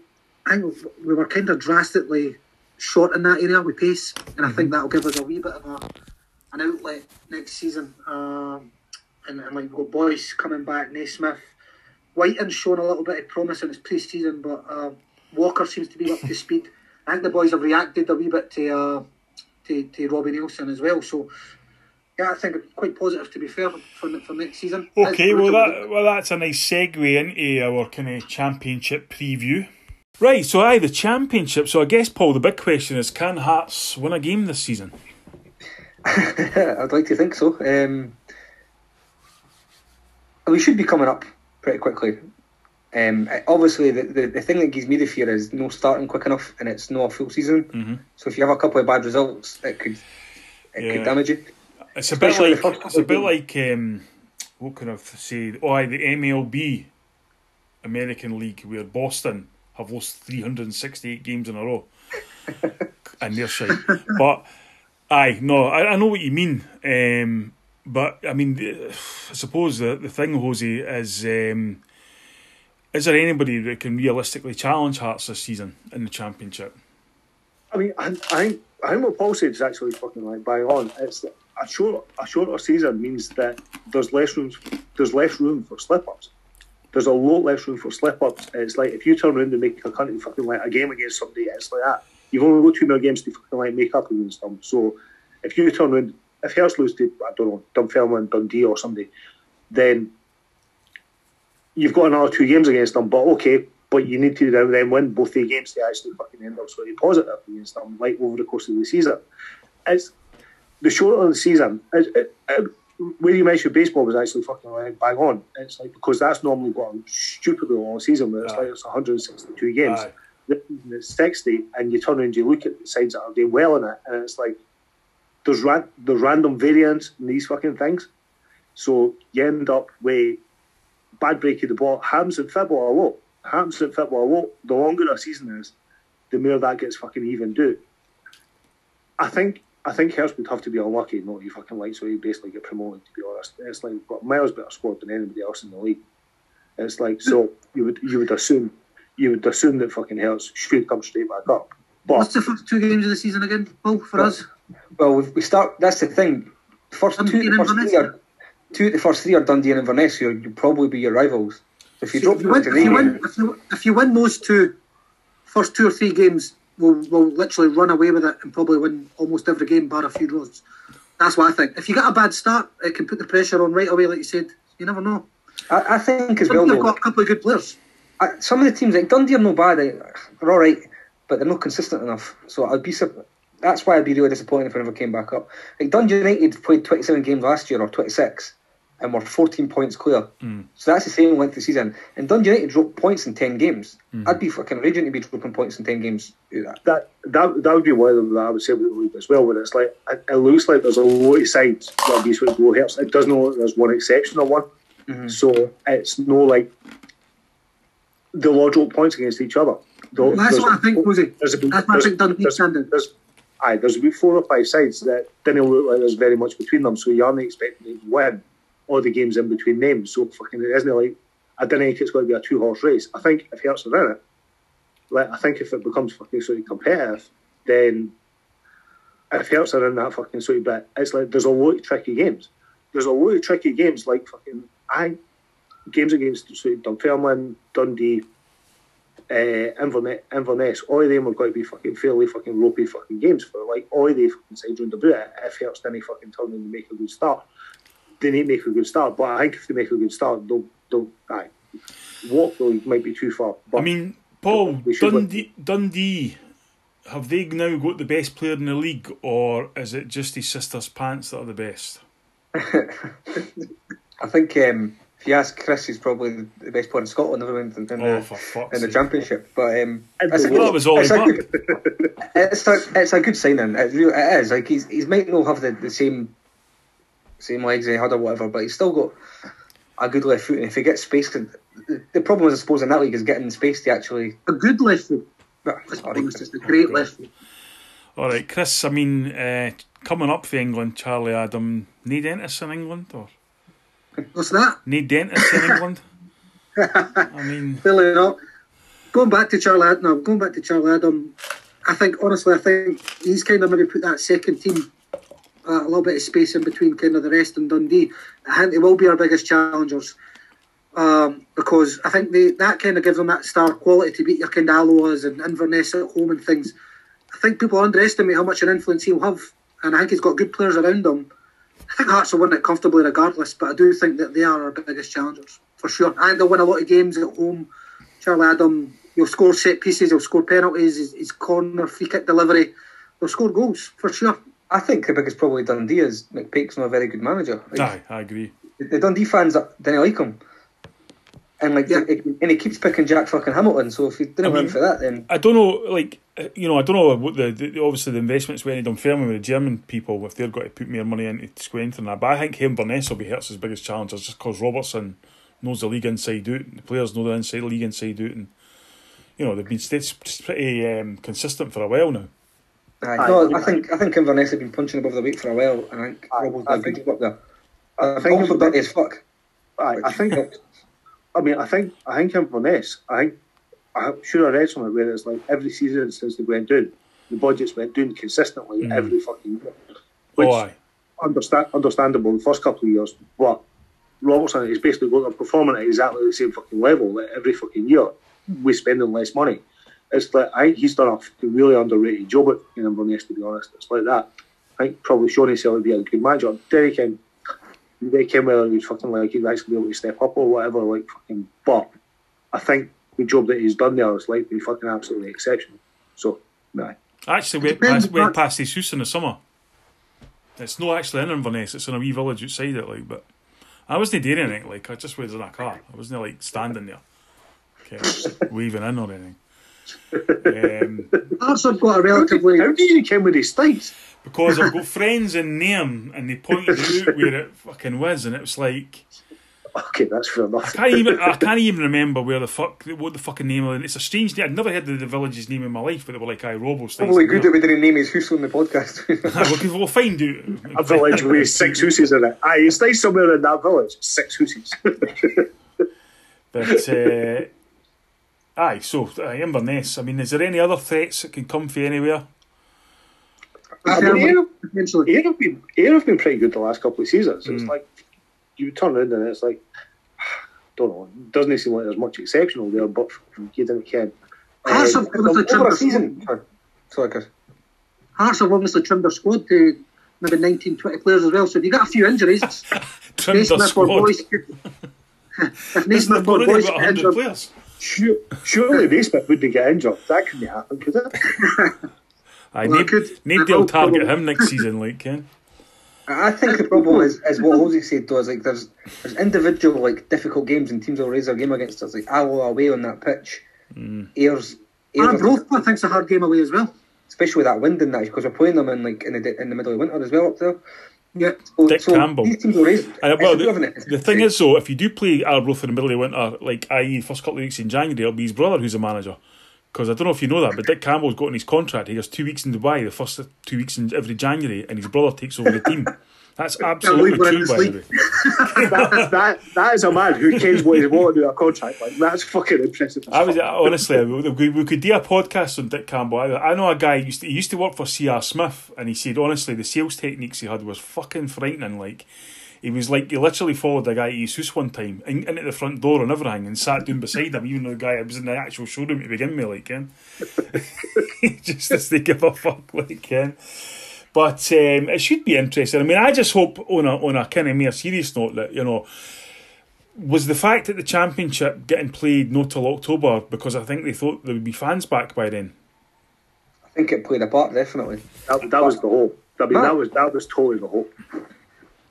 I think we were kind of drastically short in that area with pace, and I think that'll give us a wee bit of an outlet next season. And like, we've got Boyce coming back, Naismith. Whiting's shown a little bit of promise in his pre-season, but Walker seems to be up to speed. I think the boys have reacted a wee bit to Robbie Nielsen as well. So, yeah, I think it's quite positive, to be fair, for next season. Okay, that's a nice segue into our kind of Championship preview. Right, so the Championship. So I guess, Paul, the big question is, can Hearts win a game this season? I'd like to think so. We should be coming up pretty quickly. Obviously, the thing that gives me the fear is no starting quick enough, and it's not a full season. Mm-hmm. So if you have a couple of bad results, it could damage you. It's especially what can I say? The MLB, American League, where Boston have lost 368 games in a row, and they're shite. But I know what you mean. But I mean, I suppose the thing, Jose, is there anybody that can realistically challenge Hearts this season in the Championship? I mean, I think what Paul said is actually fucking like bang on. It's a shorter season means that there's less room for slip-ups. There's a lot less room for slip-ups. It's like if you turn around and make a country fucking like a game against somebody, it's like that. You've only got two more games to fucking like make up against them. So if you turn around, if Hearts lose to, I don't know, Dunfermline, Dundee or somebody, then you've got another two games against them, but you need to then win both the games to actually fucking end up slightly positive against them, like over the course of the season. It's the shorter of the season. Where you mentioned baseball was actually fucking like bang on. It's like because that's normally got a stupidly long season where it's like it's 162 games. It's 60, and you turn around and you look at the sides that are doing well in it, and it's like there's random variants in these fucking things. So you end up with bad break of the ball. Happens in football a lot. The longer a season is, the more that gets fucking even due. I think Hearts would have to be unlucky, not you fucking like, so you basically get promoted, to be honest. It's like we've got miles better squad than anybody else in the league. It's like, so you would assume that fucking Hearts should come straight back up. But what's the first two games of the season again, Paul, for us? Well, we start, that's the thing. The first three are Dundee and Inverness, so you'll probably be your rivals. If you win those two, first two or three games, we'll literally run away with it and probably win almost every game bar a few draws. That's what I think. If you get a bad start, it can put the pressure on right away, like you said. You never know. I think as well, though, they've got a couple of good players. Some of the teams, like Dundee, are no bad. They're all right, but they're not consistent enough. So that's why I'd be really disappointed if I never came back up. Like Dundee United played 27 games last year, or 26. And we're 14 points clear. Mm. So that's the same length of the season. And Dundee United dropped points in 10 games. Mm. I'd be fucking raging to be dropping points in 10 games. That would be one of them that I would say with the league as well, where it's like, it looks like there's a lot of sides that be sort of low Hearts. It doesn't look like there's one exceptional one. Mm-hmm. So it's no like, they'll all drop points against each other. Well, that's what I think, Rosie. That's what I think Dundee standard. There's about 4 or 5 sides that didn't look like there's very much between them, so you aren't expecting to win all the games in between them, so fucking it isn't like I don't think it's going to be a 2-horse race. I think if Hearts are in it, like I think if it becomes fucking sort of competitive, then if Hearts are in that fucking sort of bit, it's like there's a lot of tricky games. There's a lot of tricky games like fucking games against sort of Dunfermline, Dundee, Inverness. All of them are going to be fucking fairly fucking ropey fucking games for like all of the fucking sides round about it. If Hearts didn't fucking turn and make a good start. They need to make a good start, but I think if they make a good start, walk though might be too far. But I mean, Paul, Dundee, have they now got the best player in the league, or is it just his sister's pants that are the best? I think if you ask Chris, he's probably the best player in Scotland in the Championship. But it's a good signing. It is like he's might not have the same legs he had or whatever, but he's still got a good left foot, and if he gets space, the problem is I suppose in that league is getting space to actually a good left foot. Left foot. All right, Chris. I mean, coming up for England, Charlie Adam, need dentists in England or what's that? Need dentists in England. I mean, fairly not. Going back to Charlie Adam. I think he's kind of maybe put that second team. A little bit of space in between kind of the rest and Dundee. I think they will be our biggest challengers because I think that kind of gives them that star quality to beat your kind of Aloha's and Inverness at home and things. I think people underestimate how much an influence he'll have, and I think he's got good players around him. I think Hearts will win it comfortably regardless, but I do think that they are our biggest challengers for sure. I think they'll win a lot of games at home. Charlie Adam, he'll score set pieces, he'll score penalties, his corner, free kick delivery, they'll score goals for sure. I think the biggest problem with Dundee is McPake's not a very good manager. Like, I agree. The Dundee fans didn't like him. And like, yeah, and he keeps picking Jack fucking Hamilton. So if he didn't win for that, then I don't know. Like, you know, I don't know what the obviously the investments we ended on firmly with the German people if they've got to put more money into squinting that. But I think him Burness will be Hertz's biggest challenge, just because Robertson knows the league inside out, and the players know the league inside out, and you know they've been pretty consistent for a while now. I think Inverness have been punching above the weight for a while, and I think Robo's done a good job there. I think also dirty as fuck. I think Inverness. I'm sure I read something where it's like every season since they went down, the budgets went down consistently every fucking year. Which understandable the first couple of years, but Robertson is basically going to perform at exactly the same fucking level like every fucking year. We're spending less money. It's like I think he's done a really underrated job at Inverness, to be honest. It's like that. I think probably Sean himself would be a good manager. Derek Kim, whether he'd fucking like he'd actually be able to step up or whatever, like fucking. But I think the job that he's done there is like fucking absolutely exceptional. So no. Actually, we went past Jesus in the summer. It's not actually in Inverness. It's in a wee village outside it, like. But I wasn't doing anything. Like I just was in a car. I wasn't like standing there, waving in or anything. Also got a relatively. How do you come with his stakes? Because I've got friends in Nairn and they pointed out where it fucking was, and it was like, okay, that's fair enough. I can't even remember where the fuck, what the fucking name of it. It's a strange name. I'd never heard of the village's name in my life, but they were like, "I Robo's." Probably good that we didn't name his hoose on the podcast. We'll find out. A village with 6 hooses in it. Aye, it stays somewhere in that village. 6 hooses. But. So Inverness. I mean, is there any other threats that can come from anywhere? Ayr have been pretty good the last couple of seasons. It's like you turn around and it's like, don't know. It doesn't seem like there's much exceptional there, but you didn't care. Hearts have obviously trimmed their squad to maybe 19, 20 players as well. So if you got a few injuries, trimmed their squad. If Nisbet or Boyce get injured, players. Surely Nisbet wouldn't get injured. That couldn't happen, could it? Maybe they'll target him next season, like, Ken. I think the problem is what Jose said, though, is like there's individual like difficult games and teams will raise their game against us. Like Alloa away on that pitch. Ayr Rothblatt thinks a hard game away as well. Especially with that wind in that, because we're playing them in the middle of winter as well up there. Yeah, Dick Campbell. The thing is, though, if you do play Arbroath in the middle of winter, like i.e. first couple of weeks in January, it'll be his brother who's the manager. Because I don't know if you know that, but Dick Campbell's got in his contract, he has 2 weeks in Dubai, the first 2 weeks in every January, and his brother takes over the team. That's absolutely true, by the way. That is a man who cares what he's wanting to a contract. Like, that's fucking impressive. Honestly, we could do a podcast on Dick Campbell. I know a guy he used to work for C.R. Smith, and he said, honestly, the sales techniques he had was fucking frightening. Like, he was like, he literally followed a guy to his house one time, in at the front door and everything, and sat down beside him, even though the guy was in the actual showroom to begin with, like, Ken. Just as they give a fuck, like, Ken. But it should be interesting. I mean, I just hope on a kind of more serious note that, you know, was the fact that the championship getting played not till October because I think they thought there would be fans back by then. I think it played a part, definitely. That was the hope. I mean, that was totally the hope.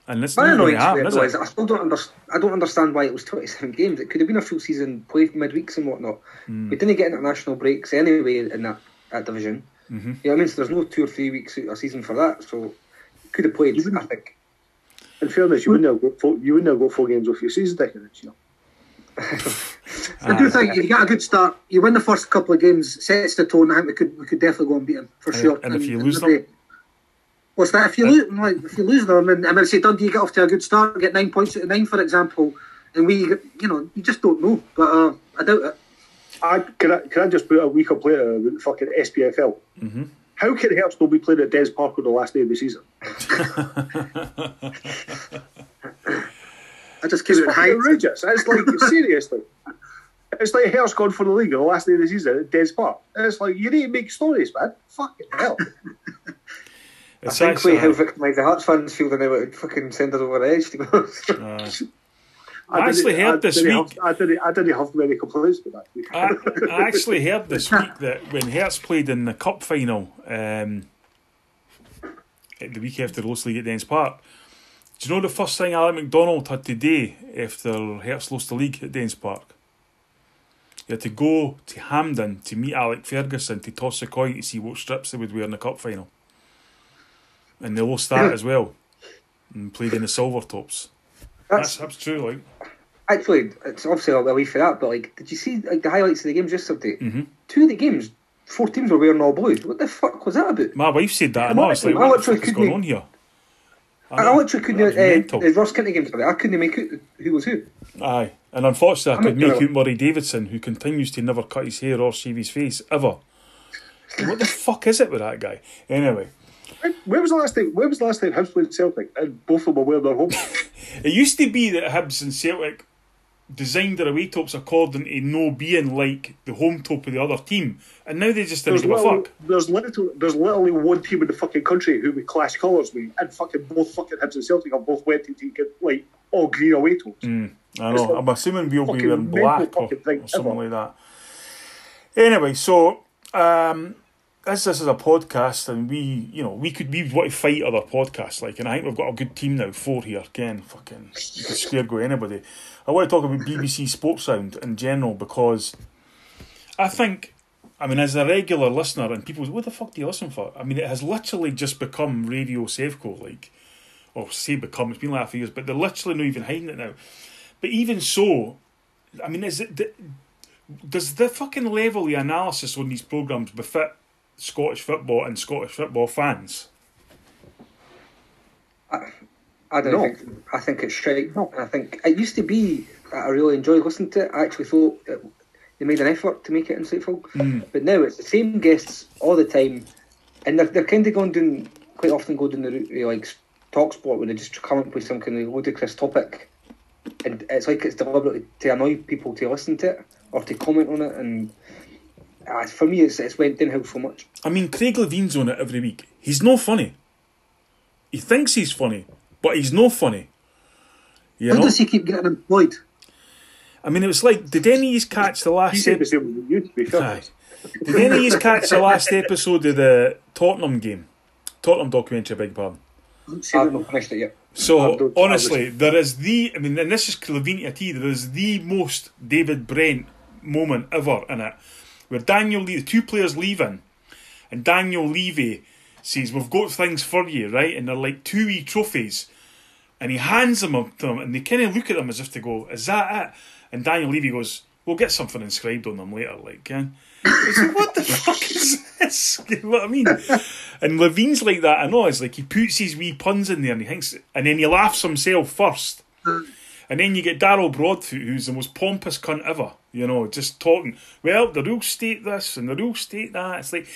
And it's not going to happen, is it? I still don't understand why it was 27 games. It could have been a full season played midweeks and whatnot. We didn't get international breaks anyway in that division. Mm-hmm. You know what I mean? So there's no 2 or 3 weeks a season for that, so you could have played, I think. In fairness, you wouldn't have got 4 games off your season ticket this year. I do think if you get a good start, you win the first couple of games, sets the tone. I think we could definitely go and beat them for sure. And if you lose them? What's that? If you lose them, and say Dundee, you get off to a good start, get 9 points out of 9, for example, and we, you know, you just don't know. But I doubt it. Can I just put a week of play about the fucking SPFL? Mm-hmm. How can Hertz not be played at Des Park on the last day of the season? I just keep it high. Outrageous. It's like, seriously. It's like Hertz gone for the league on the last day of the season at Des Park. And it's like, you need to make stories, man. Fucking hell. It's I think we how victimised the Hertz fans feel and they would fucking send us over the edge to go. I actually heard this week. I didn't have many complaints about that. I actually heard this week that when Hertz played in the cup final at the week after the Lost League at Dens Park, do you know the first thing Alec MacDonald had to do after Hertz lost the league at Dens Park? They had to go to Hampden to meet Alec Ferguson to toss a coin to see what strips they would wear in the cup final. And they lost that as well, and played in the silver tops. That's true, like. Actually, it's obviously a way for that, but like, did you see like the highlights of the games yesterday? Mm-hmm. Two of the games, four teams were wearing all blue. What the fuck was that about? My wife said that, and I was like, what the fuck is going on here? I literally couldn't. The Ross County games, I couldn't make out who was who. Aye, and unfortunately, I could make out Murray Davidson, who continues to never cut his hair or shave his face ever. What the fuck is it with that guy? Anyway, where was the last time? Where was the last time Hibs played Celtic and both of them were wearing their home? It used to be that Hibs and Celtic designed their away tops according to no being like the home top of the other team, and now they just don't give a fuck. There's literally one team in the fucking country who we clash colours with, and fucking both fucking Hibs and Celtic are both waiting to get like all green away tops. I know. Like, I'm assuming we'll be wearing black or something like that. Anyway, so as this is a podcast, and we want to fight other podcasts like, and I think we've got a good team now, four here again. Fucking you could square go anybody. I want to talk about BBC Sports Sound in general because I think, I mean, as a regular listener, and people say, what the fuck do you listen for? I mean, it has literally just become Radio Sefco, like, or say become, it's been like that for years, but they're literally not even hiding it now. But even so, I mean, does the fucking level of analysis on these programmes befit Scottish football and Scottish football fans? I don't think. I think it's shite. No. I think it used to be that I really enjoyed listening to it. I actually thought they made an effort to make it insightful, but now it's the same guests all the time, and they're kind of going down the route like talk sport when they just come up with some kind of ludicrous topic, and it's like it's deliberately to annoy people to listen to it or to comment on it. And for me, it's went downhill so much. I mean, Craig Levine's on it every week. He's no funny. He thinks he's funny, but he's no funny. How does he keep getting employed? I mean, it was like, did any of you catch the last episode? Did any of you catch the last episode of the Tottenham game? Tottenham documentary, I beg your pardon. I've not finished it yet. So, honestly, there is and this is Levine to a T, there is the most David Brent moment ever in it, where Daniel Levy, the two players leaving, and Daniel Levy says, we've got things for you, right? And they're like two wee trophies. And he hands them up to them, and they kind of look at them as if to go, is that it? And Daniel Levy goes, we'll get something inscribed on them later. Like, it's like, what the fuck is this? You know what I mean? And Levine's like that, I know. It's like he puts his wee puns in there, and he thinks, and then he laughs himself first. And then you get Darryl Broadfoot, who's the most pompous cunt ever, just talking, well, the rules state this and the rules state that. It's like,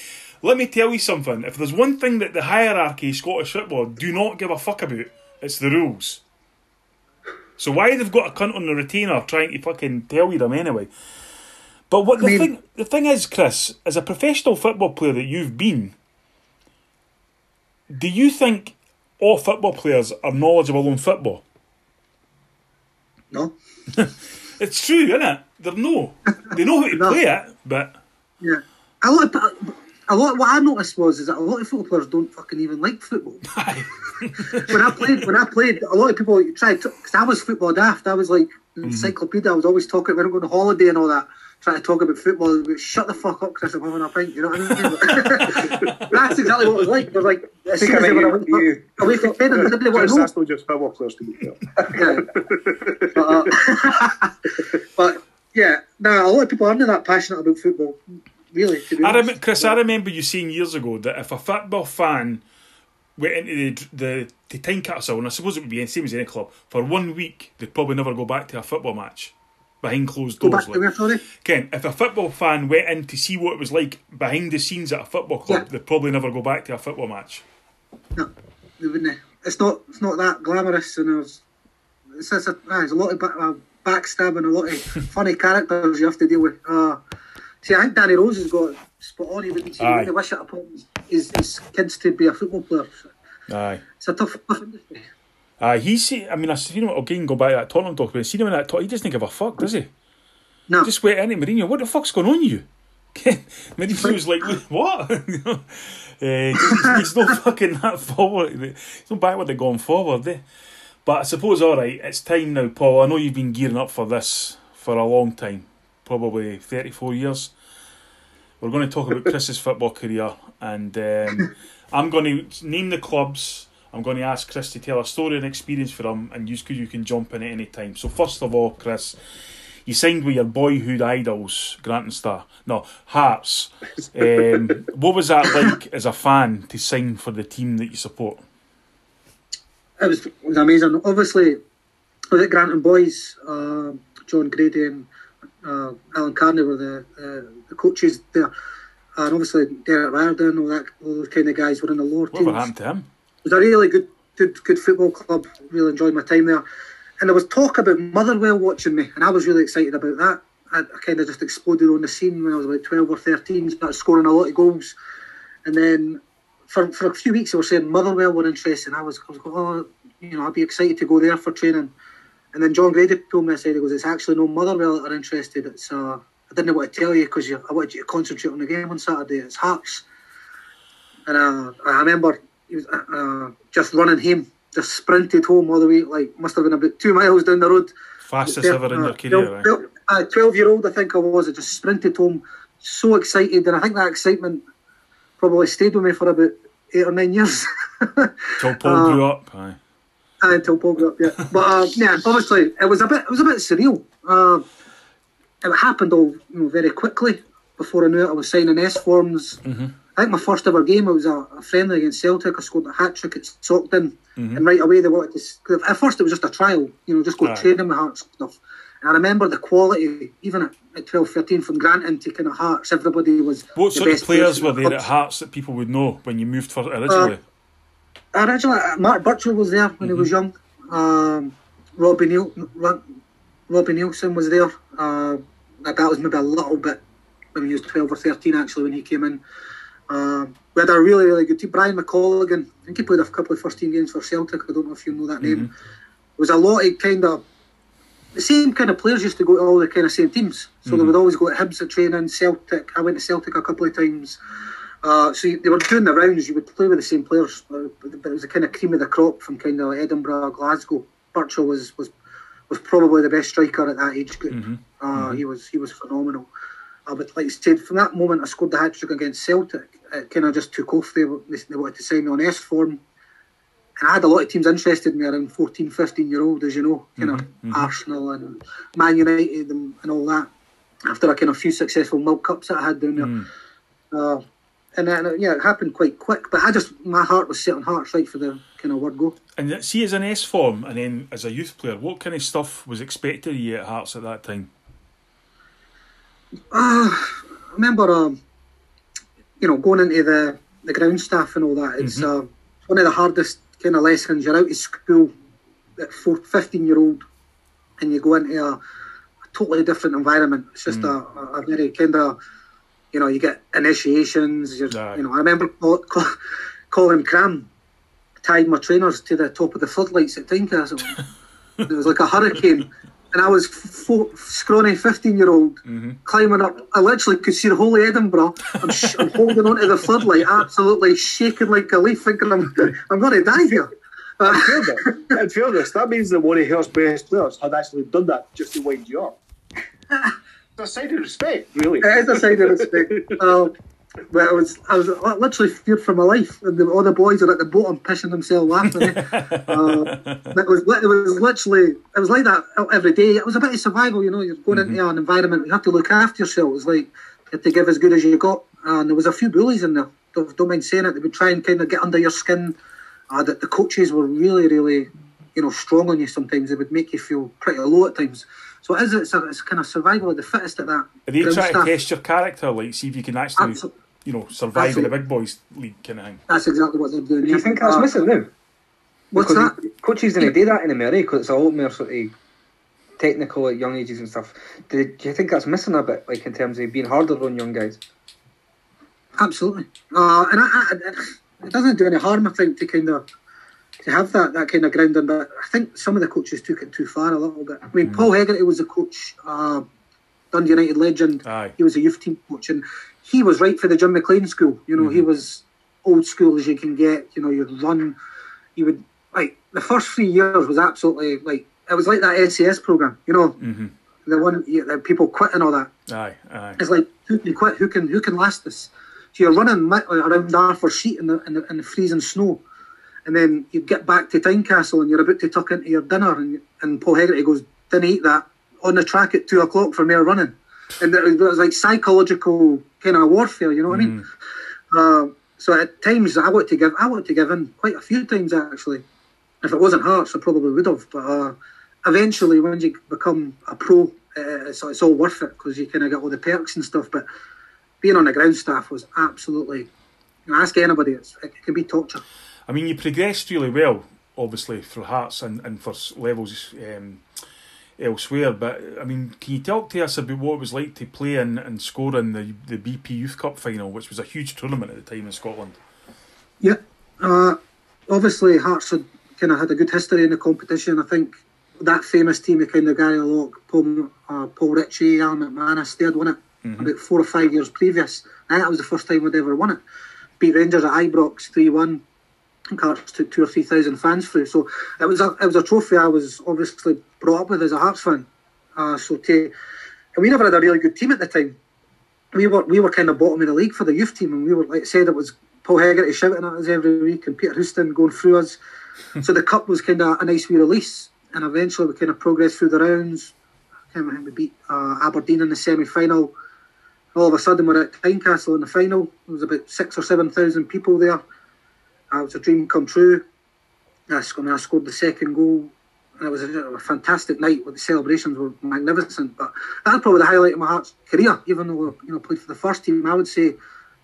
let me tell you something. If there's one thing that the hierarchy of Scottish football do not give a fuck about, it's the rules. So why they've got a cunt on the retainer trying to fucking tell you them anyway. But what the thing is, Chris, as a professional football player that you've been, do you think all football players are knowledgeable on football? No. It's true, isn't it? They know how to play it, but... Yeah. What I noticed is that a lot of football players don't fucking even like football. When I played, a lot of people tried... Because I was football daft. I was like an encyclopedia. I was always talking... When I went on holiday and all that, trying to talk about football. Like, shut the fuck up, Chris, I'm having a pint. You know what I mean? That's exactly what it was like. It was like... I think I went to bed and didn't want to know. That's not just football players to be But yeah, no, a lot of people aren't that passionate about football, really. I remember you saying years ago that if a football fan went into the Tyne Castle, and I suppose it would be the same as any club, for 1 week, they'd probably never go back to a football match behind closed doors. Ken, if a football fan went in to see what it was like behind the scenes at a football club, they'd probably never go back to a football match. No, they wouldn't. It's not that glamorous, and there's a lot of backstabbing, a lot of funny characters you have to deal with. See, I think Danny Rose has got spot on. He wouldn't really wish it upon his kids to be a football player. Aye. It's a tough industry. I seen him again go back to that Tottenham documentary. Seen him in that he doesn't give a fuck, does he? No. Just went into Mourinho. What the fuck's going on, you? Mourinho was like, what? He's not fucking that forward. He's not backward, they're going forward, eh? But I suppose, all right, it's time now, Paul. I know you've been gearing up for this for a long time. probably 34 years. We're going to talk about Chris's football career, and I'm going to name the clubs. I'm going to ask Chris to tell a story and experience for him, and you can jump in at any time. So first of all, Chris, you signed with your boyhood idols, Hearts. What was that like as a fan to sign for the team that you support? It was amazing. Obviously, I was at Granton Boys. John Grady and Alan Carney were the coaches there. And obviously, Derek Riordan, all those kind of guys were in the lower teams. What happened to him? It was a really good football club. Really enjoyed my time there. And there was talk about Motherwell watching me, and I was really excited about that. I kind of just exploded on the scene when I was about 12 or 13, started scoring a lot of goals. And then for a few weeks, they were saying Motherwell were interested, and I was going, I'd be excited to go there for training. And then John Grady told me, it's actually no Motherwell that are interested. It's I didn't know what to tell you because I wanted you to concentrate on the game on Saturday. It's Hearts. And I remember he was just running home. Just sprinted home all the way, must have been about 2 miles down the road. Fastest ever in your career, right? 12-year-old, I think I was. I just sprinted home, so excited. And I think that excitement probably stayed with me for about 8 or 9 years. Till Paul grew up, aye. Until Paul grew up, yeah. But, obviously, it was a bit surreal. It happened all very quickly. Before I knew it, I was signing S-forms. Mm-hmm. I think my first ever game, it was a friendly against Celtic. I scored a hat-trick at Stockton. Mm-hmm. And right away they wanted to... At first it was just a trial, just go training with Hearts and stuff. And I remember the quality, even at 12, 13, from Granton to kind of Hearts, everybody was... What sort of players were there at Hearts that people would know when you moved first originally? Originally, Mark Birchall was there when he was young. Robbie Nielsen was there. That was maybe a little bit when he was 12 or 13, actually, when he came in. We had a really, really good team. Brian McColligan, I think he played a couple of first-team games for Celtic. I don't know if you know that name. There was a lot of the same kind of players used to go to all the kind of same teams. So they would always go to Hibs at training, Celtic. I went to Celtic a couple of times. They were doing the rounds. You would play with the same players. But it was the kind of cream of the crop from kind of Edinburgh, Glasgow. Birchall was probably the best striker at that age group. He was phenomenal. But like I said, from that moment I scored the hat-trick against Celtic, it kind of just took off. They wanted to sign me on S-form. And I had a lot of teams interested in me around 14, 15-year-old, as you know, Arsenal and Man United and all that, after a kind of few successful milk cups that I had down there. And it happened quite quick. But my heart was set on Hearts right for the kind of word go. And see, as an S-form and then as a youth player, what kind of stuff was expected of you at Hearts at that time? I remember, going into the ground staff and all that. It's one of the hardest kind of lessons. You're out of school at 15-year-old and you go into a totally different environment. It's just a very kind of, you get initiations. I remember Colin Cram tied my trainers to the top of the floodlights at Tynecastle. It was like a hurricane. And I was scrawny 15-year-old climbing up. I literally could see the whole of Edinburgh. I'm holding onto the floodlight, absolutely shaking like a leaf, thinking I'm going to die here. In fairness, that means that one of Hearts' best players had actually done that just to wind you up. It's a sign of respect, really. It is a sign of respect. But I was literally feared for my life, and all the boys are at the boat and pissing themselves laughing. It was like that every day. It was a bit of survival, You're going into an environment where you have to look after yourself. It was like you had to give as good as you got, and there was a few bullies in there. Don't mind saying it. They would try and kind of get under your skin. That the coaches were really, really, strong on you. Sometimes they would make you feel pretty low at times. So it's kind of survival of the fittest at that. Are they trying to test your character, see if you can actually, survive in the big boys league kind of thing? That's exactly what they're doing. Do you think that's missing now? What's because that? Coaches didn't do that in America because it's a lot more sort of technical at young ages and stuff. Do you think that's missing a bit, in terms of being harder on young guys? Absolutely. And it doesn't do any harm, I think, to kind of... to have that kind of grounding, but I think some of the coaches took it too far a little bit. I mean, Paul Hegarty was a coach, Dundee United legend. Aye. He was a youth team coach, and he was right for the Jim McLean school. He was old school as you can get. You'd run. You would the first 3 years was absolutely it was like that SAS program. The one that people quit and all that. Aye. It's like, who can quit? Who can last this? So you're running around Arthur's Seat in the freezing snow, and then you get back to Tynecastle and you're about to tuck into your dinner, and Paul Hegarty goes, "Didn't eat that on the track at 2 o'clock for mere running," and it was like psychological kind of warfare. You know what I mean? So at times I want to give in quite a few times actually. If it wasn't Hearts, I probably would have. But eventually, when you become a pro, it's all worth it because you kind of get all the perks and stuff. But being on the ground staff was absolutely... You know, ask anybody, it can be torture. I mean, you progressed really well, obviously, for Hearts and for levels elsewhere. But, I mean, can you talk to us about what it was like to play and score in the BP Youth Cup final, which was a huge tournament at the time in Scotland? Yeah. Obviously, Hearts had kind of had a good history in the competition. I think that famous team of kind of Gary Locke, Paul Ritchie, Al McManus, they had won it about 4 or 5 years previous. I think that was the first time we'd ever won it. Beat Rangers at Ibrox 3-1. I think Hearts took 2,000 or 3,000 fans through. So it was a trophy I was obviously brought up with as a Hearts fan. And we never had a really good team at the time. We were kind of bottom of the league for the youth team, and we were, like I said, it was Paul Hegarty shouting at us every week and Peter Houston going through us. So the cup was kind of a nice wee release, and eventually we kind of progressed through the rounds. I can't remember, we beat Aberdeen in the semi-final. All of a sudden we're at Tynecastle in the final. There was about 6,000 or 7,000 people there. It was a dream come true. I scored the second goal, and it was a fantastic night. The celebrations were magnificent, but that was probably the highlight of my Hearts career. Even though I played for the first team, I would say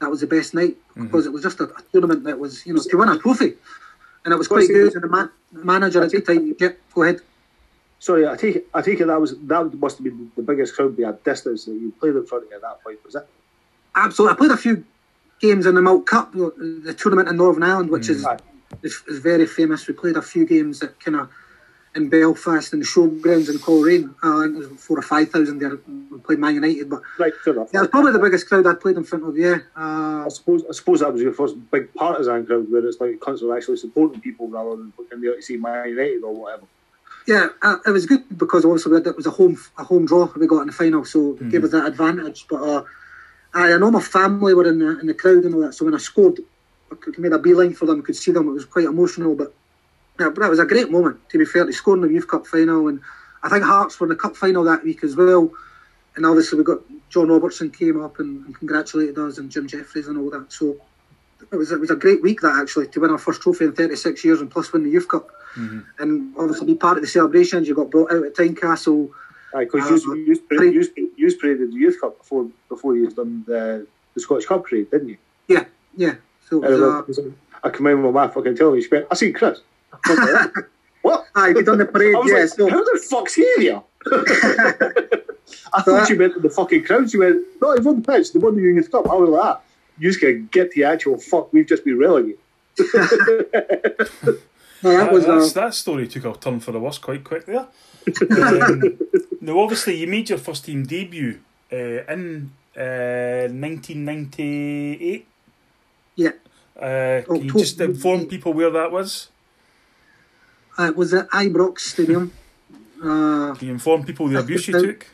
that was the best night because it was just a tournament that was, to win a trophy. And it was quite good. And the manager at the time, yeah, go ahead. Sorry, I take it that must have been the biggest crowd by a distance that you played in front of you at that point, was it? Absolutely. I played a few games in the Milk Cup, the tournament in Northern Ireland, which is very famous. We played a few games that kind of in Belfast and the showgrounds in Coleraine. I think it was 4,000 or 5,000 there. We played Man United, but right, fair enough. Yeah, it was probably the biggest crowd I'd played in front of. Yeah, I suppose that was your first big partisan crowd, where it's like constantly actually supporting people rather than looking there to see Man United or whatever. Yeah, it was good because obviously it was a home draw that we got in the final, so it gave us that advantage. But I know my family were in the crowd and all that, so when I scored, I made a beeline for them, could see them. It was quite emotional, but yeah, that was a great moment, to be fair, to score in the Youth Cup final. And I think Hearts were in the Cup final that week as well. And obviously we got John Robertson came up and congratulated us, and Jim Jeffries and all that. So it was a great week, that, actually, to win our first trophy in 36 years and plus win the Youth Cup. And obviously be part of the celebrations. You got brought out at Tynecastle. Because you paraded the Youth Cup before you had done the Scottish Cup parade, didn't you? Yeah. So I come in with my fucking television. She went, "I seen Chris." What? Aye, they done the parade, yeah. Like, so how the fuck's he here? I thought you went to the fucking crowds. You went, "No, they've won the pitch, they won the Youth Cup." I was like, "Ah, you just going to get the actual fuck, we've just been relegated." That story took a turn for the worse quite quick there. Now, obviously, you made your first team debut in 1998. Yeah. Can you just inform people where that was? It was at Ibrox Stadium. Can you inform people the abuse you took?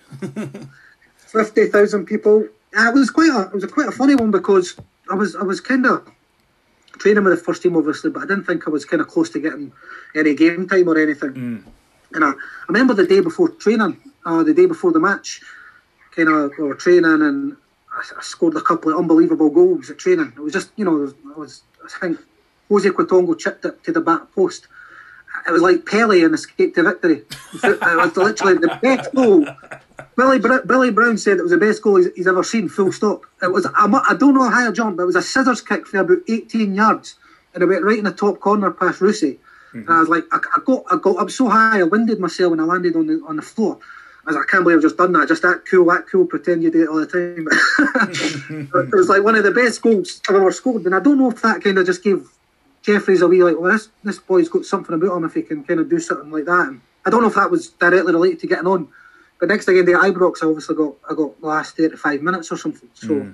50,000 people. It was quite a funny one because I was kind of training with the first team, obviously, but I didn't think I was kind of close to getting any game time or anything. And I remember the day before training, the day before the match, kind of we were training, and I scored a couple of unbelievable goals at training. It was just, I think Jose Quatongo chipped it to the back post. It was like Pele in Escape to Victory. It was literally the best goal. Billy Brown said it was the best goal he's ever seen, full stop. It was, I don't know how I jumped, but it was a scissors kick for about 18 yards. And it went right in the top corner past Rusey. And I was like, I got up so high, I winded myself when I landed on the floor. I was like, I can't believe I've just done that. Just that cool, pretend you do it all the time. It was like one of the best goals I've ever scored. And I don't know if that kind of just gave Jeffries a wee, like, well, this boy's got something about him if he can kind of do something like that. And I don't know if that was directly related to getting on. But next again, the Ibrox, I got the last 35 minutes or something. So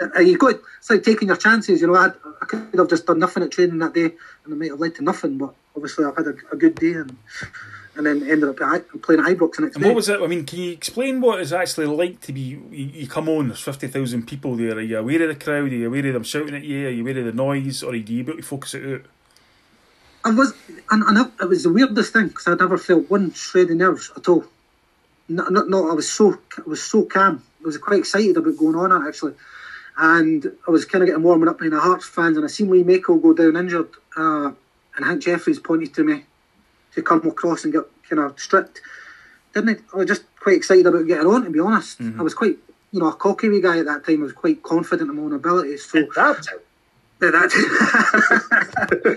it's like taking your chances. I could have just done nothing at training that day, and it might have led to nothing. But obviously, I've had a good day, and and then ended up playing at Ibrox the next day. What was it? I mean, can you explain what it's actually like to be? You come on, there's 50,000 people there. Are you aware of the crowd? Are you aware of them shouting at you? Are you aware of the noise? Or are you able to focus it out? I was, and it was the weirdest thing because I'd never felt one shred of nerves at all. No, I was so calm. I was quite excited about going on actually, and I was kind of getting warming up in the Hearts fans, and I seen Lee Makel go down injured, and Hank Jeffries pointed to me to come across and get kind of stripped. Didn't I? I was just quite excited about getting on, to be honest. Mm-hmm. I was quite, a cocky wee guy at that time. I was quite confident in my own abilities. So that.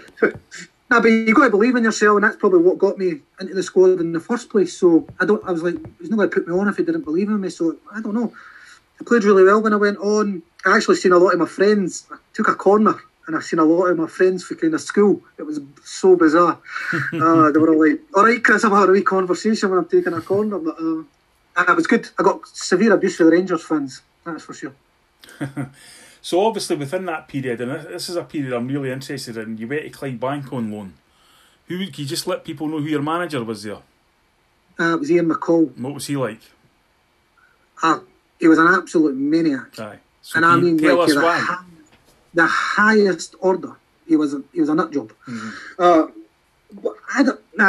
No, but you've got to believe in yourself, and that's probably what got me into the squad in the first place. So I was like, he's not going to put me on if he didn't believe in me. So I don't know. I played really well when I went on. I actually seen a lot of my friends. I took a corner, and I've seen a lot of my friends for kind of school. It was so bizarre. They were all like, "All right, Chris, I'm having a wee conversation when I'm taking a corner." But it was good. I got severe abuse from the Rangers fans. That's for sure. So obviously within that period, and this is a period I'm really interested in, you went to Clydebank on loan. Can you just let people know who your manager was there? It was Ian McCall. What was he like? He was an absolute maniac. Aye. So and I mean, tell us why. The highest order. He was a nut job. Mm-hmm.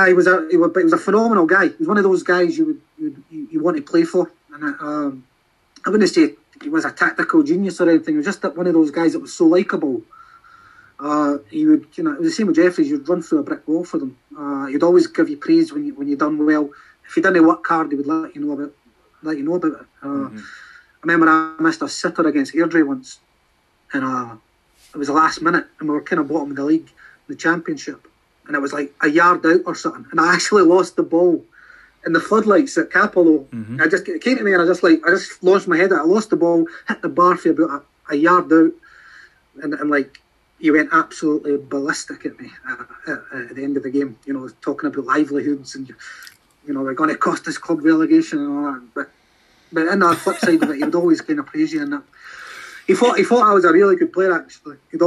He was a phenomenal guy. He was one of those guys you want to play for. And I wouldn't say he was a tactical genius or anything. He was just one of those guys that was so likeable. He would, it was the same with Jeffries. You'd run through a brick wall for them. He'd always give you praise when you done well. If you didn't work hard, he would let you know about it. Mm-hmm. I remember I missed a sitter against Airdrie once, and it was the last minute, and we were kind of bottom of the league, the Championship, and it was like a yard out or something, and I actually lost the ball in the floodlights at Capello. Mm-hmm. It came to me, and I just launched my head out. I lost the ball, hit the bar for about a yard out, and he went absolutely ballistic at me at the end of the game. Talking about livelihoods and we're going to cost this club relegation and all that. But in the flip side of it, he'd always kind of praise you. And that he thought I was a really good player. Actually, he would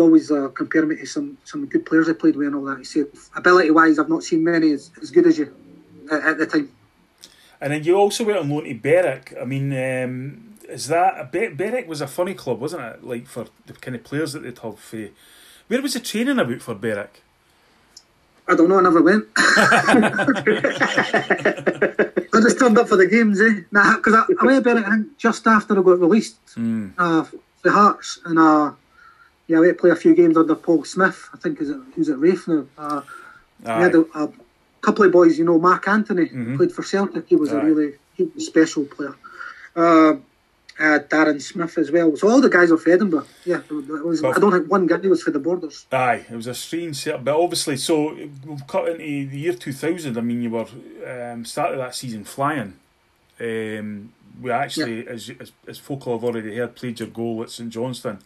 always compare me to some good players I played with and all that. He said, ability wise, I've not seen many as good as you at the time. And then you also went on loan to Berwick. I mean, is that Berwick was a funny club, wasn't it? Like for the kind of players that they'd have. Where was the training about for Berwick? I don't know. I never went. I just turned up for the games, eh? Nah, because I went to Berwick, I think, just after I got released for Hearts, and I went to play a few games under Paul Smith. I think who's at Rafe now. We had a couple of boys, Mark Anthony, mm-hmm. played for Celtic. He was a really special player. Darren Smith as well. So all the guys were for Edinburgh. Yeah, I don't think one guy was for the Borders. Aye, it was a strange setup. But obviously, so we'll cut into the year 2000. I mean, you were started that season flying. We actually, as folk have already heard, played your goal at St Johnstone,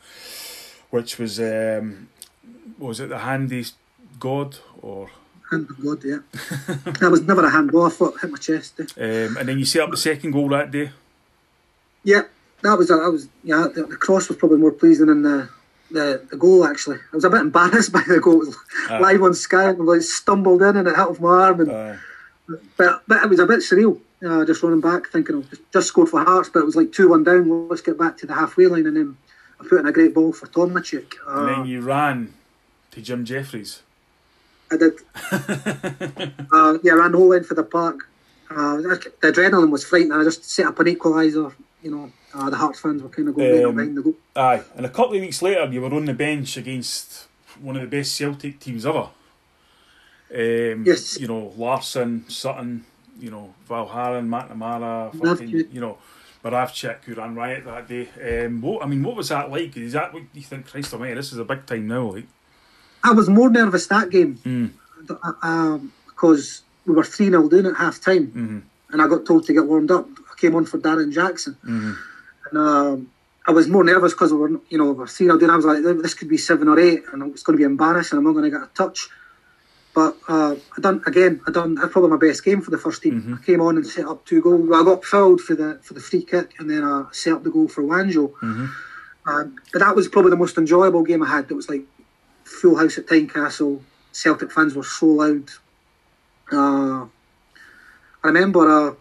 which was it the handy God or? Hand of God, yeah. That was never a handball. I thought it hit my chest. Eh? And then you set up the second goal that day. Yeah, that was the cross was probably more pleasing than the goal actually. I was a bit embarrassed by the goal. It was live on Sky, and I stumbled in and it hit off my arm. And, but it was a bit surreal. Just running back, thinking I've just scored for Hearts, but it was like 2-1 down. Let's get back to the halfway line, and then I put in a great ball for Tomachek. And then you ran to Jim Jeffries. I did. I ran the whole end for the park. The adrenaline was frightening. I just set up an equaliser. The Hearts fans were kind of going right behind the goal. Aye, and a couple of weeks later, you were on the bench against one of the best Celtic teams ever. Yes. Larson, Sutton, Valharan, McNamara, Baravchik, who ran riot that day. What was that like? Is that what you think? Christ almighty, this is a big time now. Like, I was more nervous that game because we were 3-0 down at half time, mm-hmm. and I got told to get warmed up. I came on for Darren Jackson, mm-hmm. and I was more nervous because we were, we were 3-0 down. I was like, this could be 7 or 8, and it's going to be embarrassing. I'm not going to get a touch. But I done probably my best game for the first team. Mm-hmm. I came on and set up 2 goals. I got fouled for the free kick, and then I set up the goal for Wanjo. Mm-hmm. But that was probably the most enjoyable game I had. It was like full house at Tynecastle. Celtic fans were so loud. I remember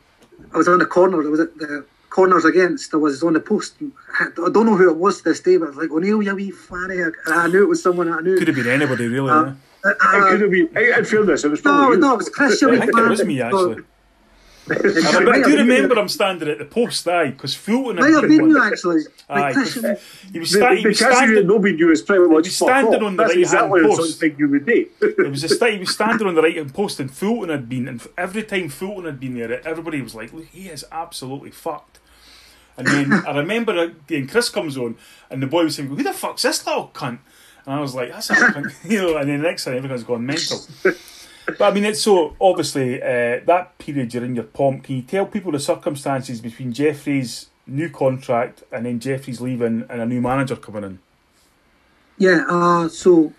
I was on the corner. There was the corners against. I was on the post. I don't know who it was this day, but I was like, "O'Neill, you wee fanny." I knew it was someone I knew. Could have been anybody, really. It could have been. I'd feel this. It was probably no, it was Chris. I think it was me actually. I do remember him standing at the post, aye, because Fulton had been you actually. Aye, he was standing. Nobody knew his private watch. He was standing on the right exactly hand post. He was standing on the right hand post, and Fulton had been. And every time Fulton had been there, everybody was like, "Look, he is absolutely fucked." And then I remember again, Chris comes on, and the boy was saying, "Who the fuck's this little cunt?" And I was like, "That's a cunt," you know. And then the next time, everyone's gone mental. But I mean, it's so obviously that period you're in your pomp. Can you tell people the circumstances between Jeffrey's new contract and then Jeffrey's leaving and a new manager coming in? Yeah, so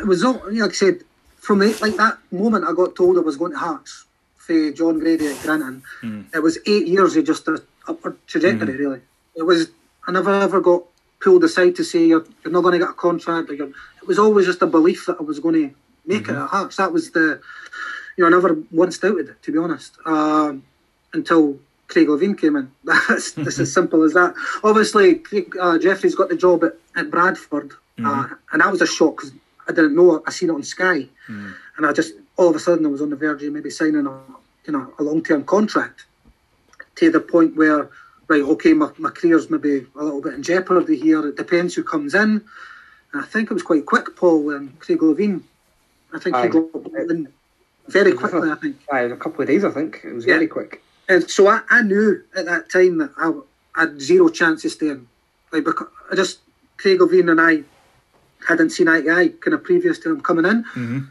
it was all, like I said, from the, like that moment I got told I was going to Hearts for John Grady at Granton. It was 8 years of just an upward trajectory, really. It was, I never ever got pulled aside to say you're not going to get a contract. Or it was always just a belief that I was going to make it at Hearts. That was the, you know, I never once doubted it, to be honest, until Craig Levein came in. That's as simple as that. Obviously, Craig, Jeffrey's got the job at Bradford, and that was a shock because I didn't know it. I seen it on Sky, and I just all of a sudden I was on the verge of maybe signing a long-term contract, to the point where right, okay, my career's maybe a little bit in jeopardy here. It depends who comes in, and I think it was quite quick, Paul, and Craig Levein. I think he got in very quickly, I think. A couple of days, I think. It was very quick. And so I knew at that time that I had zero chance of staying. Like, because I just, Craig Levein and I hadn't seen eye to eye kind of previous to him coming in.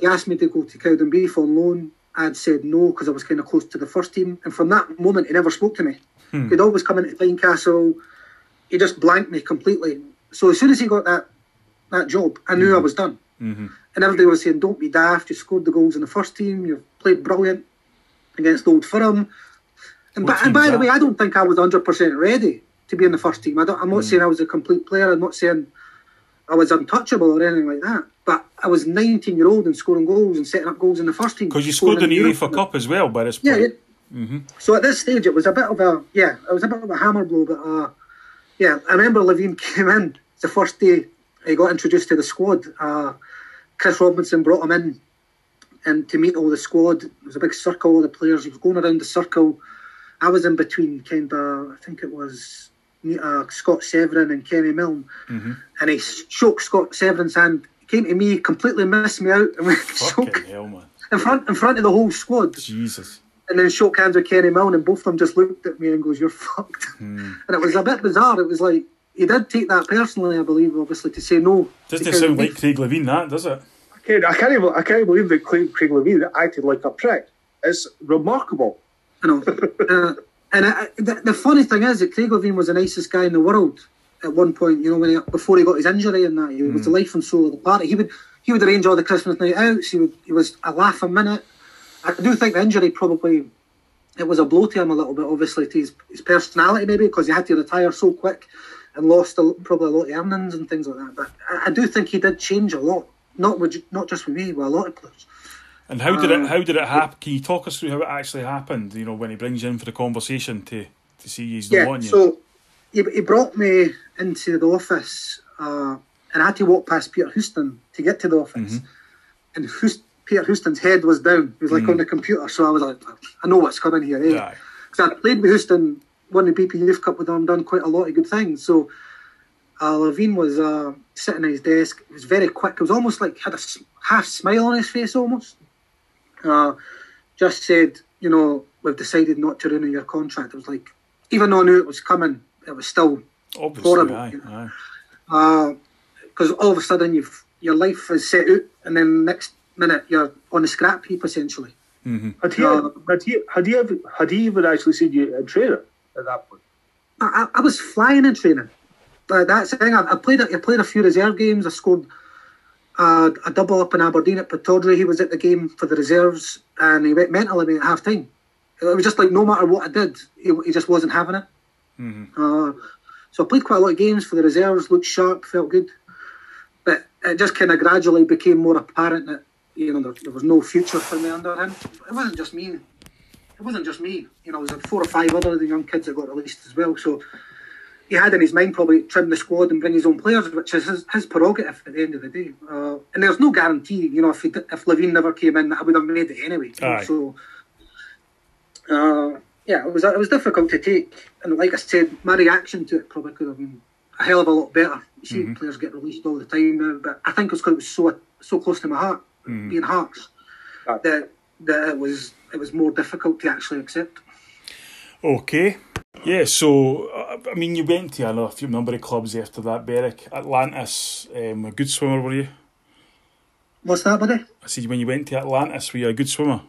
He asked me to go to Cowdenbeath on loan. I'd said no because I was kind of close to the first team. And from that moment, he never spoke to me. He'd always come into Tynecastle. He just blanked me completely. So as soon as he got that job, I knew I was done. And everybody was saying, "Don't be daft, you scored the goals in the first team, you've played brilliant against Old Firm." And by the way, I don't think I was 100% ready to be in the first team. I'm not saying I was a complete player, I'm not saying I was untouchable or anything like that, but I was 19-year-old and scoring goals and setting up goals in the first team. Because you scored in the UEFA Cup as well by this point. So at this stage, it was a bit of a, it was a bit of a hammer blow, but I remember Levein came in the first day he got introduced to the squad. Chris Robinson brought him in and to meet all the squad. It was a big circle of the players. He was going around the circle. I was in between kind of, I think it was Scott Severin and Kenny Milne. And he shook Scott Severin's hand. He came to me, completely missed me out. And fucking hell, man. In front of the whole squad. Jesus. And then shook hands with Kenny Milne and both of them just looked at me and goes, "You're fucked." And it was a bit bizarre. It was like, he did take that personally, I believe, obviously, to say no. Doesn't it sound like Craig Levein, that, does it? I can't believe that Craig Levein acted like a prick. It's remarkable. I know. The funny thing is that Craig Levein was the nicest guy in the world at one point, you know, when before he got his injury and that. He was the life and soul of the party. He would arrange all the Christmas night outs. He was a laugh a minute. I do think the injury probably... It was a blow to him a little bit, obviously, to his personality maybe, because he had to retire so quick and lost probably a lot of earnings and things like that. But I do think he did change a lot, not just with me, but a lot of players. And how did it happen? Can you talk us through how it actually happened, you know, when he brings you in for the conversation to see he's the one? Yeah, so he brought me into the office and I had to walk past Peter Houston to get to the office. And Peter Houston's head was down. He was like on the computer. So I was like, I know what's coming here, eh? Yeah. So I played with Houston, won the BP Youth Cup with him, done quite a lot of good things. So Levein was sitting at his desk. It was very quick. It was almost like he had a half smile on his face almost. Just said, you know, "We've decided not to renew your contract." It was like, even though I knew it was coming, it was still obviously horrible. Because all of a sudden your life is set out and then the next minute you're on the scrap heap essentially. Had he even actually seen you in training at that point? I was flying in training. That's the thing. I played a few reserve games. I scored a double up in Aberdeen at Pittodrie. He was at the game for the reserves, and he went mental at me at half time. It was just like no matter what I did, he just wasn't having it. So I played quite a lot of games for the reserves. Looked sharp, felt good, but it just kind of gradually became more apparent that you know, there was no future for me under him. It wasn't just me. It wasn't just me. You know, there was 4 or 5 other of the young kids that got released as well. So he had in his mind probably trim the squad and bring his own players, which is his prerogative at the end of the day. And there's no guarantee, you know, if Levine never came in, that I would have made it anyway. Aye. So, yeah, it was difficult to take. And like I said, my reaction to it probably could have been a hell of a lot better. You see players get released all the time now, but I think it was because it was so close to my heart, being Hearts, that it was more difficult to actually accept. Okay. Yeah, so, I mean, you went to a few number of clubs after that, Berwick. Atlantis, a good swimmer, were you? What's that, buddy? I said, when you went to Atlantis, were you a good swimmer?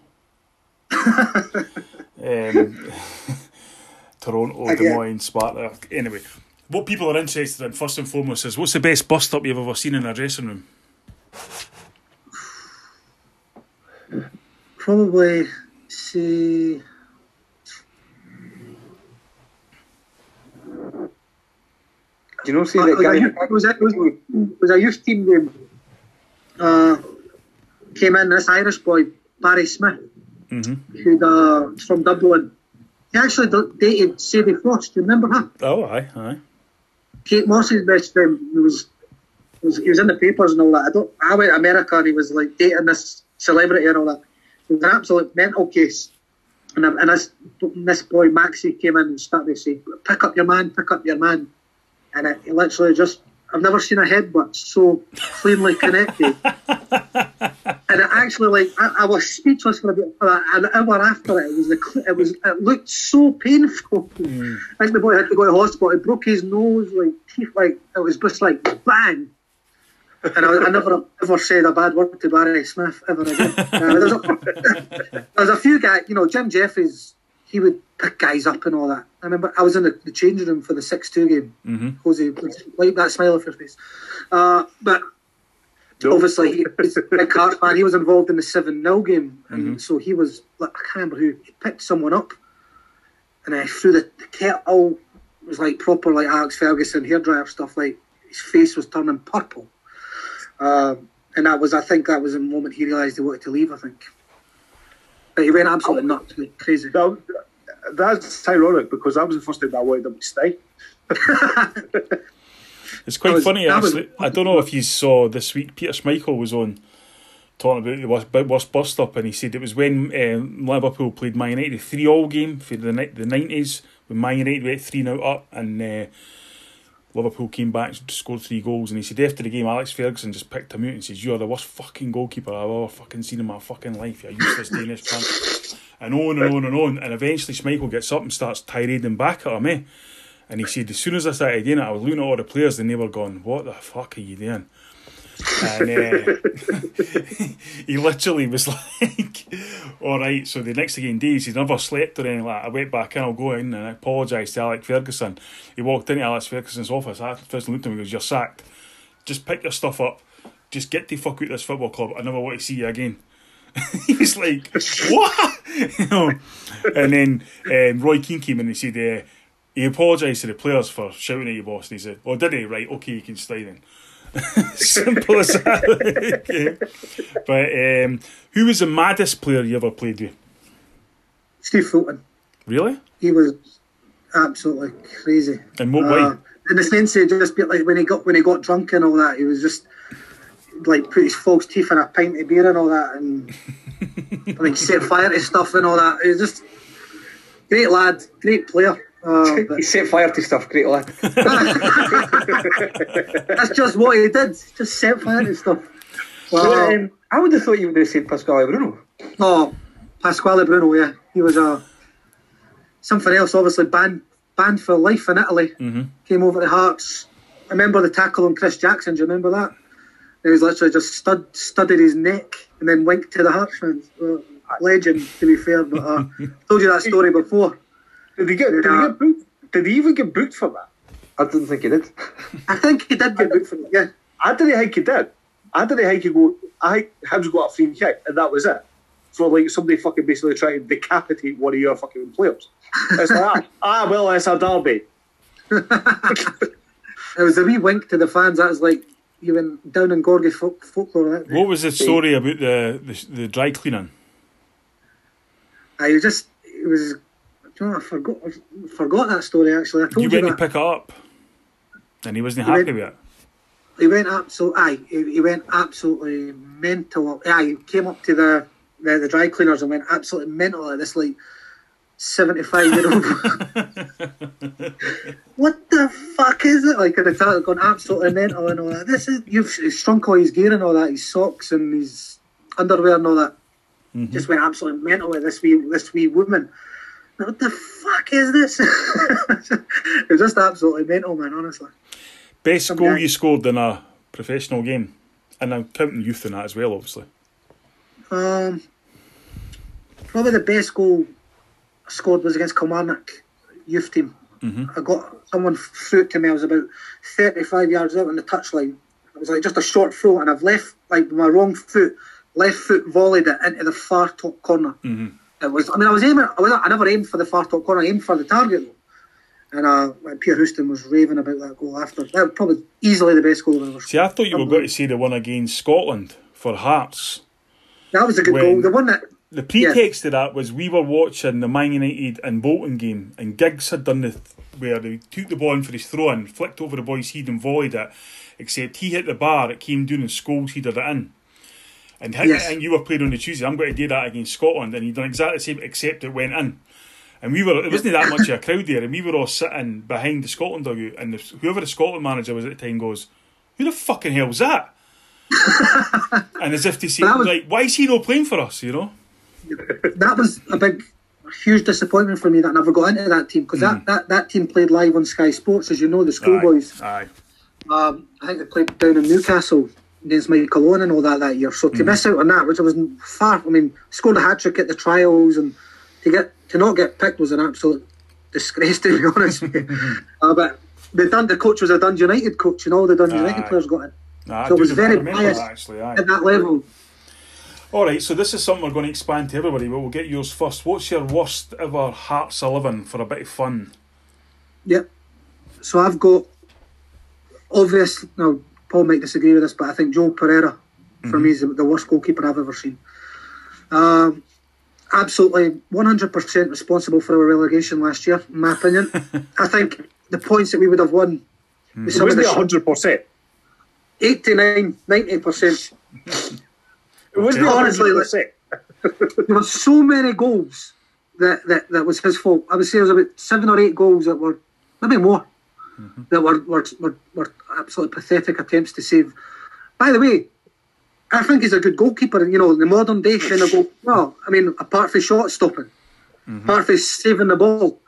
Toronto, Des Moines, Sparta. Anyway, what people are interested in, first and foremost, is what's the best bust-up you've ever seen in a dressing room? Probably, say... You know, see that guy was a youth team name. Came in this Irish boy, Barry Smith, who's from Dublin. He actually dated Sadie Frost. Do you remember her? Oh, aye. Kate Moss's best friend. He was in the papers and all that. I went to America and he was like dating this celebrity and all that. It was an absolute mental case. And this boy Maxie came in and started to say, "Pick up your man, pick up your man." And it literally just, I've never seen a headbutt so cleanly connected. And it actually, like, I was speechless for about an hour after it. It looked so painful. I think the boy had to go to the hospital. He broke his nose, like, teeth, like, it was just like, bang. And I never ever said a bad word to Barry Smith ever again. There's a few guys, you know, Jim Jeffries, he would pick guys up and all that. I remember I was in the changing room for the 6-2 game. Jose, like that smile off your face. But obviously, he's a big Hearts fan. He was involved in the 7-0 game. And so he was, like, I can't remember who, he picked someone up. And I threw the kettle. It was like proper, like Alex Ferguson hairdryer stuff. Like his face was turning purple. And that was, I think that was the moment he realised he wanted to leave, I think. But he went absolutely nuts, crazy. No, that's ironic because that was the first time I wanted him to stay. It's quite funny, actually. I don't know if you saw this week, Peter Schmeichel was on talking about the worst bust-up, and he said it was when Liverpool played Man United, a 3-3 game for the 90s, when Man United went 3-0 up, and Liverpool came back, scored 3 goals, and he said after the game, Alex Ferguson just picked him out and says, "You are the worst fucking goalkeeper I've ever fucking seen in my fucking life. You're useless Danish cunt." And on and on and on. And eventually Schmeichel gets up and starts tirading back at him, eh? And he said, as soon as I started doing it, I was looking at all the players and they were going, "What the fuck are you doing?" And he literally was like, "All right." So the next game, days he's never slept or anything like that. I went back in, I'll go in and I apologise to Alex Ferguson. He walked into Alex Ferguson's office. I first looked at him and he goes, "You're sacked. Just pick your stuff up. Just get the fuck out of this football club. I never want to see you again." He's like, "What?" You know. And then Roy Keane came in and said, he apologised to the players for shouting at your boss. And he said, "Oh, did he? Right, okay, you can stay then." Simple as that. Okay. But who was the maddest player you ever played with? Steve Fulton. Really? He was absolutely crazy. And what way? In the sense of just like when he got drunk and all that, he was just like put his false teeth in a pint of beer and all that, and like set fire to stuff and all that. He was just great lad, great player. He set fire to stuff, great lad. That's just what he did. Just set fire to stuff. Well, I would have thought you would have said Pasquale Bruno. Oh, Pasquale Bruno, yeah. He was something else, obviously, banned for life in Italy. Came over to Hearts. I remember the tackle on Chris Jackson, do you remember that? He was literally just studded his neck and then winked to the Hearts fans. Legend, to be fair, but I told you that story before. Did he even get booked for that? I didn't think he did. I think he did get booked for that, yeah. I didn't think he did. I didn't think he go. I think Hibs got a free kick and that was it. For like somebody fucking basically trying to decapitate one of your fucking players. It's like, well, it's a derby. It was a wee wink to the fans. That was like, you went down in Gorgaich folklore. What was the story about the dry cleaning? I forgot that story actually. I told you went to pick it up, and he wasn't happy with it. He went absolutely. He went absolutely mental. He came up to the dry cleaners and went absolutely mental at this 75-year-old. What the fuck is it? Like, and I've gone absolutely mental and all that. You've shrunk all his gear and all that, his socks and his underwear and all that. Mm-hmm. Just went absolutely mental at this wee woman. Now, what the fuck is this? It was just absolutely mental, man. Honestly. Best goal you scored in a professional game, and I'm counting youth in that as well, obviously. Probably the best goal I scored was against Kilmarnock youth team. Mm-hmm. I got someone threw it to me. I was about 35 yards out on the touchline. It was like just a short throw, and I've left like my wrong foot, left foot volleyed it into the far top corner. Mm-hmm. It was. I mean, I was aiming. I never aimed for the far top corner. I aimed for the target though. And Peter Houston was raving about that goal after. That was probably easily the best goal I've ever seen. See, I thought you were going to see the one against Scotland for Hearts. That was a good goal. The one that the pretext to that was we were watching the Man United and Bolton game, and Giggs had done where they took the ball in for his throw-in, flicked over the boy's head and volleyed it, except he hit the bar, it came down and Scholes headed it in. And and you were playing on the Tuesday, I'm going to do that against Scotland, and he'd done exactly the same except it went in. And it wasn't that much of a crowd there, and we were all sitting behind the Scotland dugout, and whoever the Scotland manager was at the time goes, "Who the fucking hell's that?" And as if to say, like, why is he not playing for us, you know? That was a huge disappointment for me that I never got into that team, because that team played live on Sky Sports, as you know, the schoolboys. Aye. I think they played down in Newcastle against Michael Coleraine and all that year, so to miss out on that, which I was far, I mean, scored a hat-trick at the trials, and to not get picked was an absolute disgrace, to be honest with you. But the coach was a Dundee United coach, and all the Dundee United players got in. So it was very biased at that level. Alright, so this is something we're going to expand to everybody, but we'll get yours first. What's your worst ever Hearts 11 for a bit of fun? Yep. So I've got, obviously, now Paul might disagree with this, but I think Joel Pereira, for me, is the worst goalkeeper I've ever seen. Absolutely 100% responsible for our relegation last year, in my opinion. I think the points that we would have won... It wasn't 100%. 89%, 90%. It wasn't 100%. There were so many goals that was his fault. I would say there was about 7 or 8 goals that were, maybe more, that were absolutely pathetic attempts to save. By the way, I think he's a good goalkeeper, you know, in the modern day kind of goal. Well, I mean, apart from shot stopping, apart from saving the ball,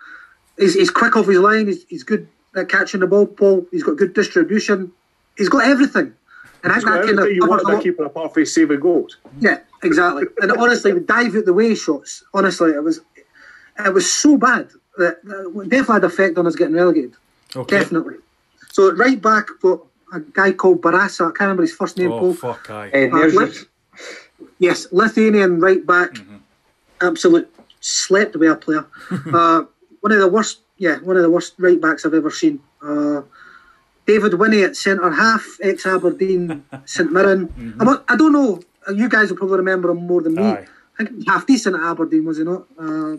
he's quick off his line, he's good at catching the ball, he's got good distribution, he's got everything. And he's got everything you want a keeper apart from saving goals. Yeah, exactly. And honestly, the dive out the way shots, honestly, it was so bad that it definitely had an effect on us getting relegated. Okay. Definitely. So right back, a guy called Barassa, I can't remember his first name, Paul. Fuck, aye. Yes, Lithuanian right back, absolute slept away a player. one of the worst right backs I've ever seen. David Winnie at centre half, ex Aberdeen, St Mirren. I don't know, you guys will probably remember him more than me. Aye. I think he was half decent at Aberdeen, was he not? I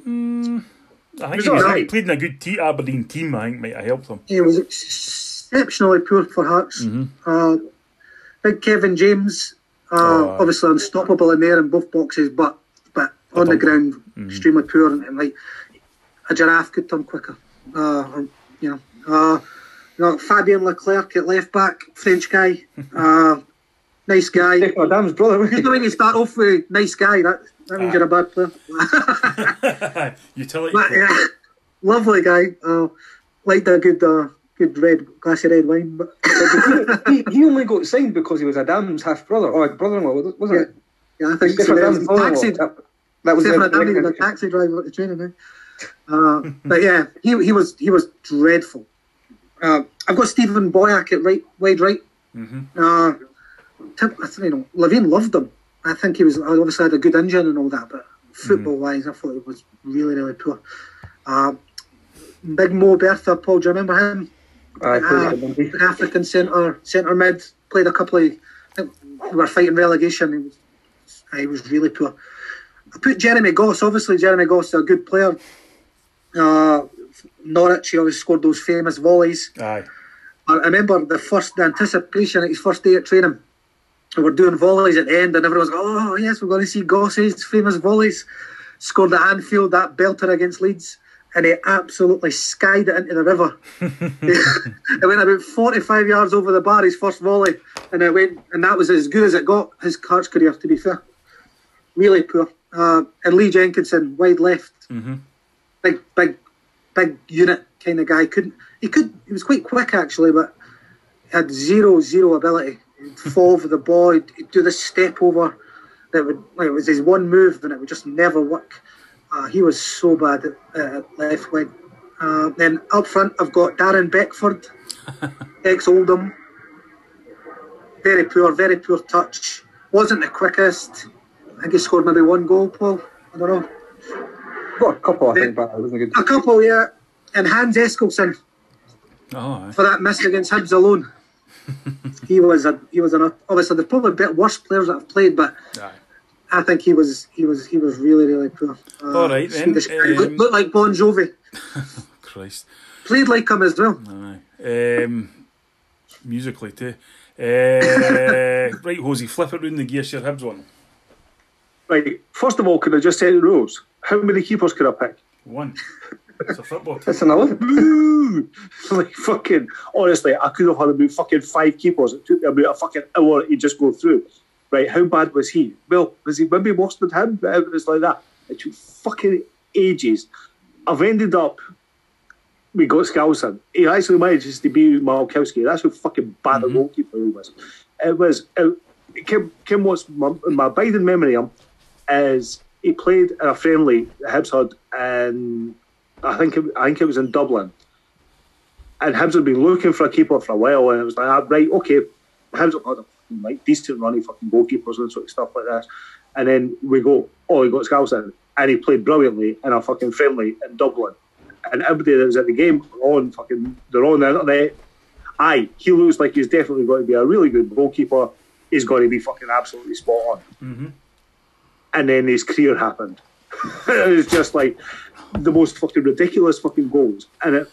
think he played in a good Aberdeen team, I think might have helped him. He was exceptionally poor for Hearts. Big Kevin James, obviously unstoppable in there in both boxes, but on the ground, extremely poor, and like a giraffe could turn quicker. Fabien Leclerc at left back, French guy, nice guy. Oh, damn his brother. You know when you start off with nice guy, that means you're a bad player. Utility. Yeah, lovely guy. Liked a good glass of red wine. But he only got signed because he was Adam's half brother, or brother-in-law, wasn't it? Yeah, I think so. That was a taxi driver at the training now. But yeah, he was dreadful. I've got Stephen Boyack at wide right. Levine loved him. I think he was obviously had a good engine and all that, but football wise, I thought he was really, really poor. Big Mo Bertha, Paul, do you remember him? African centre mid, played a couple of... We were fighting relegation. He was really poor. I put Jeremy Goss. Obviously, Jeremy Goss is a good player. Norwich, he always scored those famous volleys. Aye. I remember the anticipation at his first day at training. We were doing volleys at the end, and everyone was like, oh, yes, we're going to see Goss's famous volleys. Scored at Anfield, that belter against Leeds, and he absolutely skied it into the river. It went about 45 yards over the bar, his first volley, and it went, and that was as good as it got, his Hearts career, to be fair. Really poor. And Lee Jenkinson, wide left. Mm-hmm. Big unit kind of guy. He was quite quick, actually, but he had zero ability. He'd fall for the ball, he'd do the step over. It was his one move, and it would just never work. He was so bad at left wing. Then up front, I've got Darren Beckford, ex-Oldham. Very poor touch. Wasn't the quickest. I think he scored maybe one goal, Paul. I don't know. Got a couple, I think, but it wasn't good. A couple, yeah. And Hans Eskilsson for that miss against Hibs alone. He was obviously there's probably a bit worse players that have played, but I think he was really poor. All right, then. Looked like Bon Jovi. Christ. Played like him as well. Aye. Musically too. Right, Hosey, flip it round the gear, your Hibs one. Right. First of all, could I just set the rules? How many keepers could I pick? One. It's a football team. It's another. Boo! Like fucking. Honestly, I could have had about fucking 5 keepers. It took me about a fucking hour to just go through. Right? How bad was he? Well, was he maybe worse than him? But it was like that. It took fucking ages. I've ended up. We got Skousen. He actually manages to be Malkowski. That's how fucking bad a goalkeeper he was. It was. Kim Watts. My abiding memory is he played in a friendly Hibs had and. I think it was in Dublin, and Hibs had been looking for a keeper for a while, and it was like, right, okay, Hibs had a fucking like decent running fucking goalkeepers and sort of stuff like this, and then we got Skousen, and he played brilliantly in a fucking friendly in Dublin, and everybody that was at the game on the internet, he looks like he's definitely going to be a really good goalkeeper. He's going to be fucking absolutely spot on, and then his career happened. It was just like. The most fucking ridiculous fucking goals, and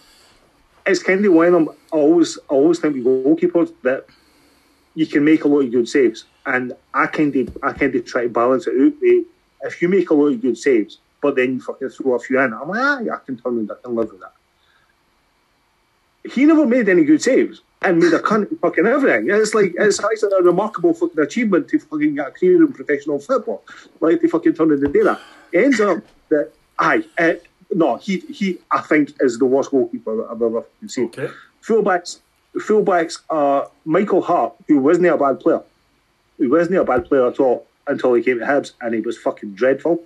it's kind of why I always think with goalkeepers that you can make a lot of good saves, and I kind of try to balance it out. If you make a lot of good saves, but then you fucking throw a few in, I'm like, yeah, I can turn and I can live with that. He never made any good saves and made a cunt of fucking everything. It's actually a remarkable fucking achievement to fucking get a career in professional football, like to fucking turn in and do that. It ends up that. He I think is the worst goalkeeper that I've ever seen. Okay. Fullbacks are Michael Hart, who wasn't a bad player. He wasn't a bad player at all until he came to Hibs, and he was fucking dreadful.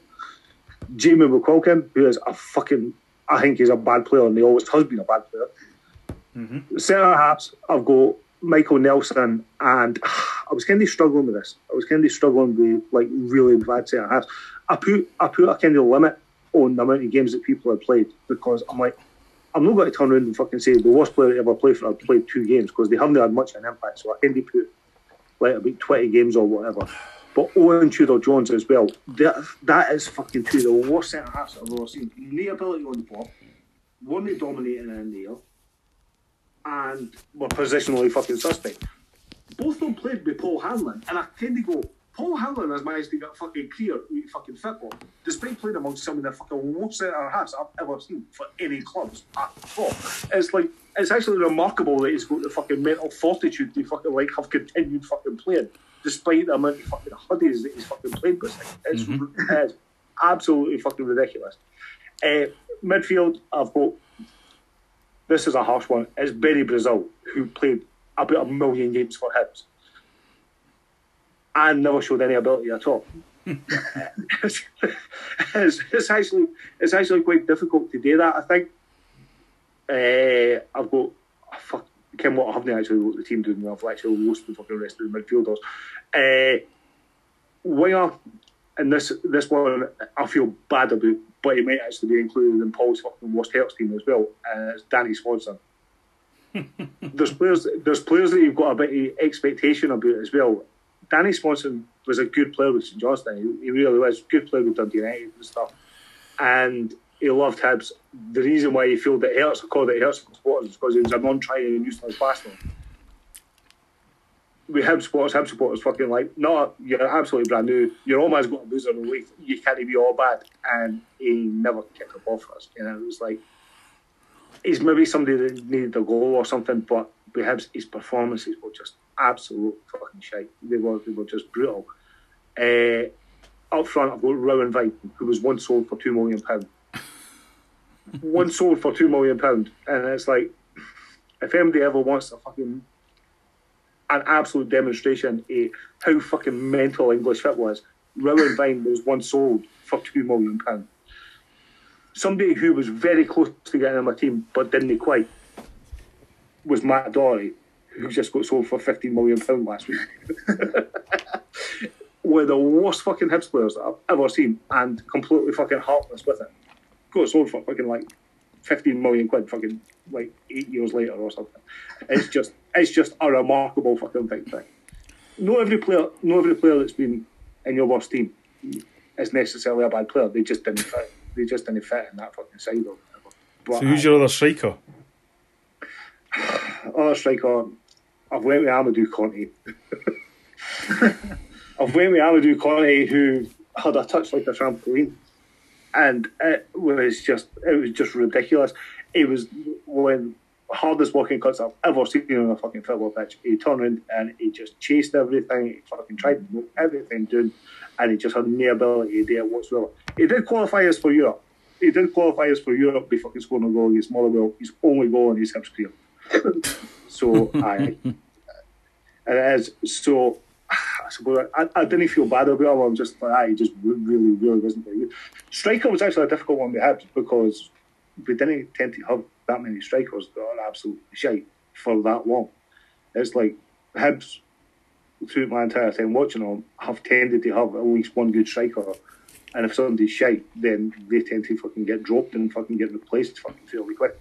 Jamie McQuilkin, who is a fucking, I think he's a bad player, and he always has been a bad player. Centre halves, I've got Michael Nelson, and I was kind of struggling with this. I was kind of struggling with like really bad centre halves. I put a kind of limit on the amount of games that people have played, because I'm like, I'm not going to turn around and fucking say the worst player that ever played for, I've played 2 games, because they haven't had much of an impact. So I kind of put like about 20 games or whatever. But Owen Tudor-Jones as well, that is fucking two of the worst centre halves I've ever seen. No ability on the ball, weren't dominating in the air, and were positionally fucking suspect. Both of them played with Paul Hanlon, and I kind of go, Paul Hanlon has managed to get a fucking career with fucking football, despite playing amongst some of the fucking worst centre-halves I've ever seen for any clubs at all. It's like, it's actually remarkable that he's got the fucking mental fortitude to fucking like have continued fucking playing, despite the amount of fucking hoodies that he's fucking played with. It's absolutely fucking ridiculous. Midfield, I've got, this is a harsh one, it's Benny Brazil, who played about 1 million games for Hibs. And never showed any ability at all. it's actually quite difficult to do that, I think. I've got I haven't actually looked at the team doing well. I've actually lost the fucking rest of the midfielders. Winger, and this one I feel bad about, but it might actually be included in Paul's fucking worst Hertz team as well. It's Danny Swanson. There's players that you've got a bit of expectation about as well. Danny Swanson was a good player with St Johnstone. He really was. Good player with Dundee United and stuff. And he loved Hibs. The reason why he felt that Hertz called it Hertz supporters is because he was a non-trying and useless bastard. With Hibs supporters fucking like, no, you're absolutely brand new. Your old man's got a loser in the league. You can't be all bad. And he never kicked a ball for us. You know, it was like, he's maybe somebody that needed a goal or something, but with Hibs, his performances were just absolute fucking shite. They were just brutal. Up front, I've got Rowan Vine, who was once sold for £2 million. Once sold for £2 million. And it's like, if anybody ever wants a fucking... an absolute demonstration of how fucking mental English fit was, Rowan Vine was once sold for £2 million. Somebody who was very close to getting on my team, but didn't quite, was Matt Doherty, who just got sold for £15 million last week. One of the worst fucking Hibs players that I've ever seen, and completely fucking heartless with it. Got sold for fucking like £15 million fucking like 8 years later or something. It's just a remarkable fucking thing. Not every player that's been in your worst team is necessarily a bad player. They just didn't fit. They just didn't fit in that fucking side or whatever. But so who's your other striker? Other striker, I've went with Amadou Conte. I've went with Amadou Conte, who had a touch like a trampoline, and it was just ridiculous. It was when. Hardest walking cuts I've ever seen on a fucking football pitch. He turned around and he just chased everything. He fucking tried to do everything, dude, and he just had no ability to do it whatsoever. He did qualify us for Europe. He fucking scored a goal against Motherwell. His only goal in his Hibs career. So I didn't feel bad about him. I'm just like, he just really wasn't very good. Striker was actually a difficult one we had because we didn't tend to have that many strikers that are absolutely shite for that long. It's like Hibs, through my entire time watching them, have tended to have at least one good striker, and if somebody's shite, then they tend to fucking get dropped and fucking get replaced fucking fairly quick.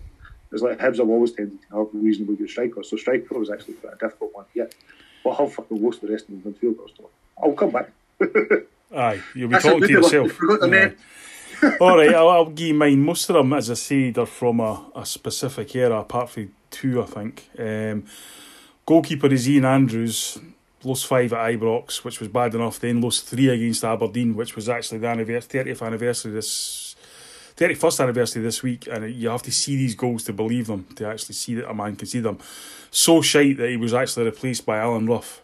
It's like Hibs have always tended to have reasonably good strikers, so striker was actually quite a difficult one to get. But how fucking lost the rest of the midfielders though? I'll come back. Aye, you'll be talking to yourself. Alright, I'll give mine. Most of them, as I said, are from a specific era, apart from two, I think. Goalkeeper is Ian Andrews. Lost 5 at Ibrox, which was bad enough. Then lost 3 against Aberdeen, which was actually the 31st anniversary this week. And you have to see these goals to believe them, to actually see that a man can see them. So shite that he was actually replaced by Alan Ruff.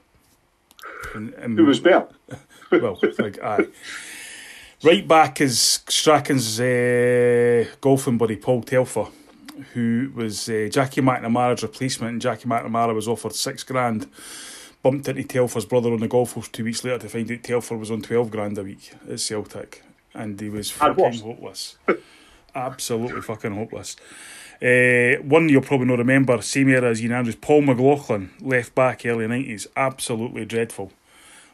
Who was better? Well, like, aye. Right back is Strachan's golfing buddy Paul Telfer, who was Jackie McNamara's replacement, and Jackie McNamara was offered $6,000, bumped into Telfer's brother on the golf course 2 weeks later to find out Telfer was on $12,000 a week at Celtic, and he was fucking hopeless. Absolutely fucking hopeless. One you'll probably not remember, same era as Ian Andrews, Paul McLaughlin, left back early 90s, absolutely dreadful.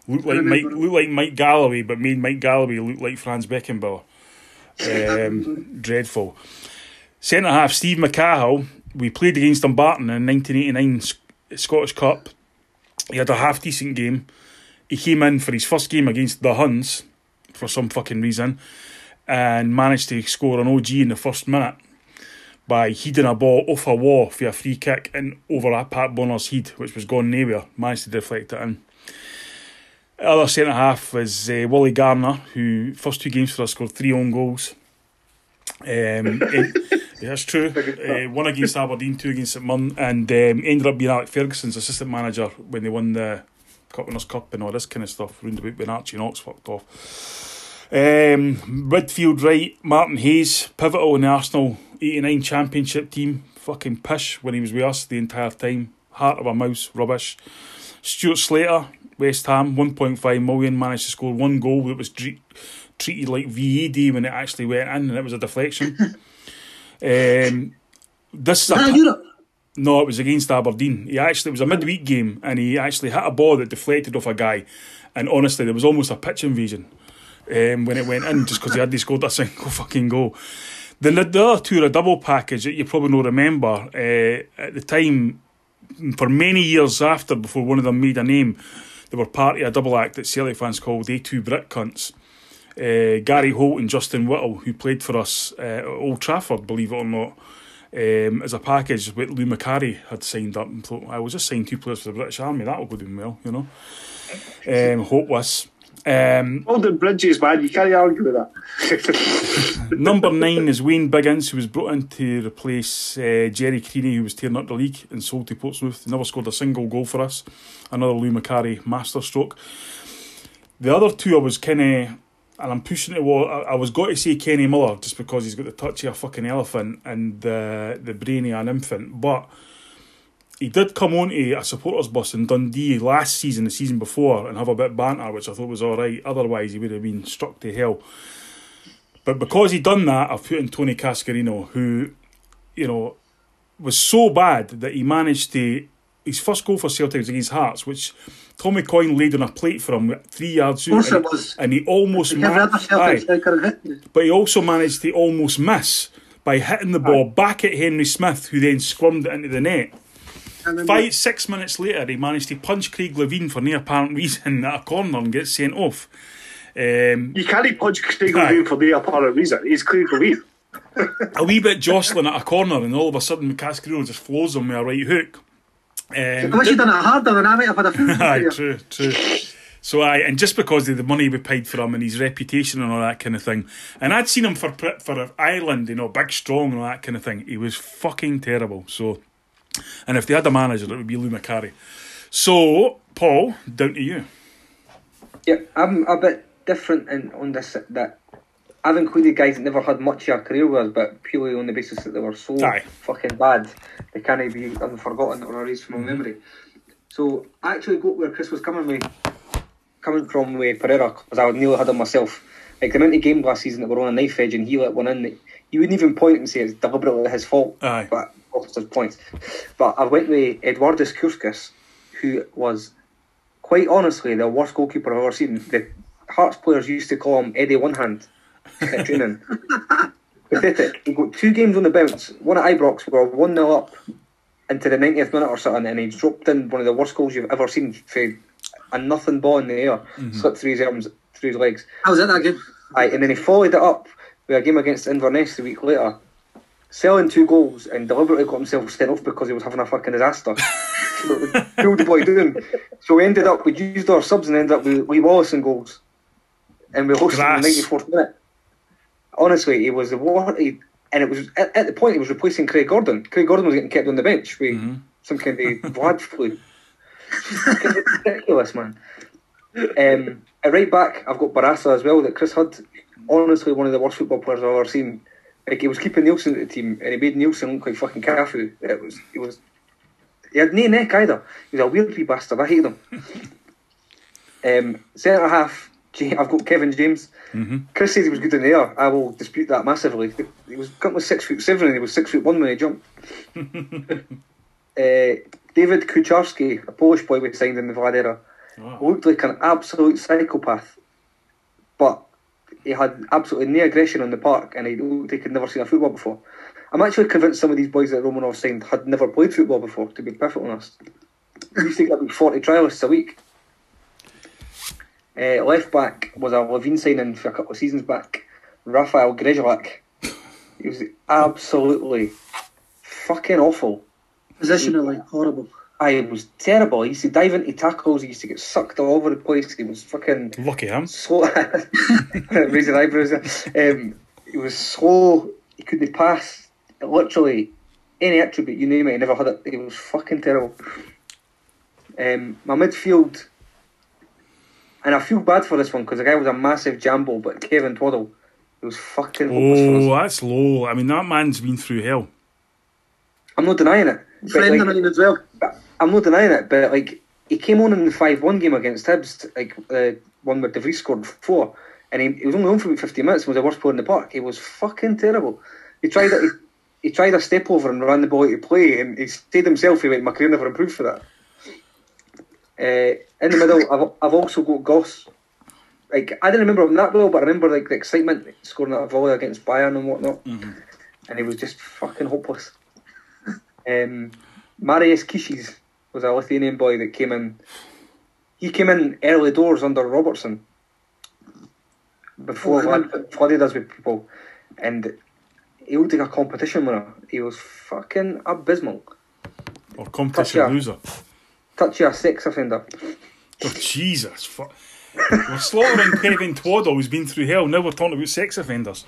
Looked like Mike Galloway, but made Mike Galloway look like Franz Beckenbauer. Dreadful. Centre half Steve McCahill. We played against Dumbarton in 1989 Scottish Cup. He had a half decent game. He came in for his first game against the Huns for some fucking reason, and managed to score an OG in the first minute by heading a ball off a wall for a free kick and over at Pat Bonner's head, which was gone nowhere. Managed to deflect it in. Other centre half is Willie Garner, who first 2 games for us scored 3 own goals. Yeah, that's true. 1 against Aberdeen, 2 against St Mirren, and ended up being Alec Ferguson's assistant manager when they won the Cup Winners' Cup and all this kind of stuff. Round about when Archie Knox fucked off. Midfield right, Martin Hayes, pivotal in the Arsenal 89 Championship team. Fucking pish when he was with us the entire time. Heart of a mouse, rubbish. Stuart Slater, West Ham, 1.5 million, managed to score 1 goal that was treated like VAD when it actually went in, and it was a deflection. No, it was against Aberdeen. It was a midweek game, and he actually hit a ball that deflected off a guy, and honestly, there was almost a pitch invasion when it went in, just because he hadn't scored a single fucking goal. The other two are a double package that you probably no remember. At the time, for many years after, before one of them made a name, they were part of a double act that Celtic fans called A2 Brick Cunts. Gary Holt and Justin Whittle, who played for us at Old Trafford, believe it or not, as a package that Lou McCarry had signed up and thought, I will just sign two players for the British Army, that will go down well, you know. Hope was. Golden Bridges, man, you can't argue with that. Number 9 is Wayne Biggins, who was brought in to replace Jerry Creaney, who was tearing up the league and sold to Portsmouth. He never scored a single goal for us. Another Lou McCarry masterstroke. The other two I was kind of, and I'm pushing it, well, I was got to say Kenny Miller just because he's got the touch of a fucking elephant and the brain of an infant, but he did come on to a supporters bus in Dundee last season, the season before, and have a bit of banter, which I thought was alright. Otherwise, he would have been struck to hell. But because he done that, I've put in Tony Cascarino, who, you know, was so bad that he managed to... His first goal for Celtic was against Hearts, which Tommy Coyne laid on a plate for him 3 yards out. Of course it was. And he almost... But he also managed to almost miss by hitting the ball back at Henry Smith, who then squirmed it into the net. 6 minutes later, he managed to punch Craig Levein for no apparent reason at a corner and get sent off. You can't punch Craig Levein for no apparent reason. He's Craig Levein. A wee bit jostling at a corner, and all of a sudden, Cascarino just floors him with a right hook. I wish he'd done it harder, and I might have had a food. Aye, true. So and just because of the money we paid for him and his reputation and all that kind of thing, and I'd seen him for Ireland, you know, big, strong and all that kind of thing. He was fucking terrible. So. And if they had a manager, it would be Lou McCarry. So, Paul, down to you. Yeah, I'm a bit different on this, that I've included guys that never had much of a career with us, but purely on the basis that they were so fucking bad, they can't be forgotten or erased from my memory. So, I actually got where Chris was coming from with Pereira, because I would nearly had him myself. Like, the amount of games last season that were on a knife edge and he let one in, that you wouldn't even point and say it's deliberately his fault. Aye. But... points. But I went with Eduardis Kurskis, who was quite honestly the worst goalkeeper I've ever seen. The Hearts players used to call him Eddie One Hand at training. Pathetic. He got 2 games on the bounce, one at Ibrox, we were 1-0 up into the 90th minute or something, and he dropped in one of the worst goals you've ever seen for a nothing ball in the air, slipped through his arms, through his legs. I was at that game. Aye, and then he followed it up with a game against Inverness the week later, selling 2 goals and deliberately got himself sent off because he was having a fucking disaster. Killed the boy doing. So we ended up, we used our subs and ended up with Lee Wallace in goals. And we lost in the 94th minute. Honestly, it was the war. And it was at the point he was replacing Craig Gordon. Craig Gordon was getting kept on the bench with some kind of Vlad flu. It's ridiculous, man. At right back, I've got Barassa as well, that Chris Hudd, honestly one of the worst football players I've ever seen. Like, he was keeping Nielsen at the team, and he made Nielsen look like fucking Cafu. He had no neck either. He was a weird wee bastard. I hated him. Centre half, I've got Kevin James. Chris says he was good in the air. I will dispute that massively. He was currently 6'7", and he was 6'1" when he jumped. David Kucharski, a Polish boy we signed in the Vlad era, looked like an absolute psychopath, but he had absolutely no aggression on the park, and he looked like he'd never seen a football before. I'm actually convinced some of these boys that Romanov signed had never played football before, to be perfectly honest. We used to get about 40 trialists a week. Left back was a Levine signing for a couple of seasons back, Rafael Grzelak. He was absolutely fucking awful. Positionally horrible. It was terrible. He used to dive into tackles. He used to get sucked all over the place. He was fucking... Lucky him. Slow. Raising eyebrows. He was slow. He couldn't pass. Literally, any attribute, you name it, he never had it. It was fucking terrible. My midfield... And I feel bad for this one, because the guy was a massive jambo, but Kevin Twaddle, he was fucking... Oh, that's low. I mean, that man's been through hell. I'm not denying it. Friend of mine as well. I'm not denying it, but like, he came on in the 5-1 game against Hibs, like the one where De Vries scored 4, and he was only on for about 50 minutes and was the worst player in the park. He was fucking terrible. He tried a step over and ran the ball out of play, and he stayed himself. He went, my career never improved for that. In the middle, I've also got Goss. Like, I didn't remember him that well, but I remember like the excitement scoring that volley against Bayern and whatnot. and he was just fucking hopeless. Marius Kishis was a Lithuanian boy that came in. He came in early doors under Robertson before flooded us with people, and he looked like a competition winner. He was fucking abysmal. Or competition loser. Touchy a sex offender. Oh, Jesus, fuck. We're slaughtering Kevin Twaddle, who's been through hell. Now we're talking about sex offenders.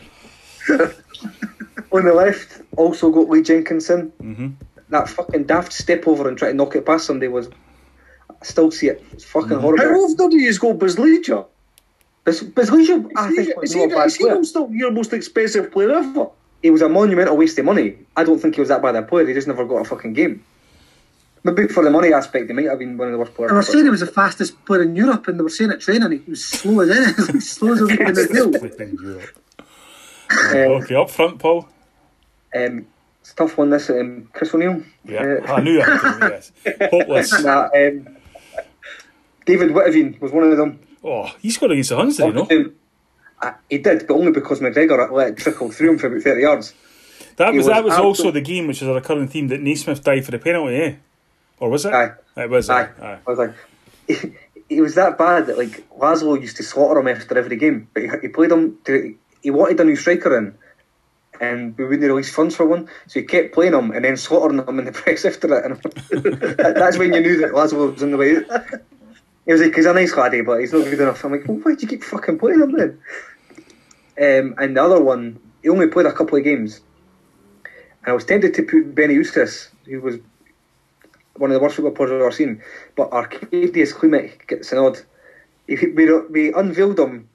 On the left, also got Lee Jenkinson. Mm-hmm. That fucking daft step over and try to knock it past somebody was... I still see it. It's fucking horrible. How often do you go Bislegia? Bislegia, I think, was not a bad player. Is he your most expensive player ever? It was a monumental waste of money. I don't think he was that bad a player. He just never got a fucking game. Maybe for the money aspect, he might have been one of the worst players. They were saying he was the fastest player in Europe, and they were saying at training he was slow as anything. Slow as anything in the field. Okay, up front, Paul. It's a tough one, this. Chris O'Neill. Yeah, I knew that. Yes. Hopeless. Nah, David Whitavine was one of them. Oh, he scored against the Huns, didn't he? He did, but only because McGregor let it trickle through him for about 30 yards. That was also the game, which is a recurring theme, that Naismith died for the penalty, eh? Or was it? Aye. It was. Aye. I was like, it was that bad that like Laszlo used to slaughter him after every game, but he played him. He wanted a new striker in, and we wouldn't release funds for one, so he kept playing him and then slaughtering him in the press after it. And that's when you knew that Laszlo was on the way out. He was like, he's a nice laddie, but he's not good enough. I'm like, well, why do you keep fucking playing him then? And the other one, he only played a couple of games. And I was tempted to put Benny Eustace, who was one of the worst football players I've ever seen. But Arkadiusz Klimek gets an odd. We unveiled him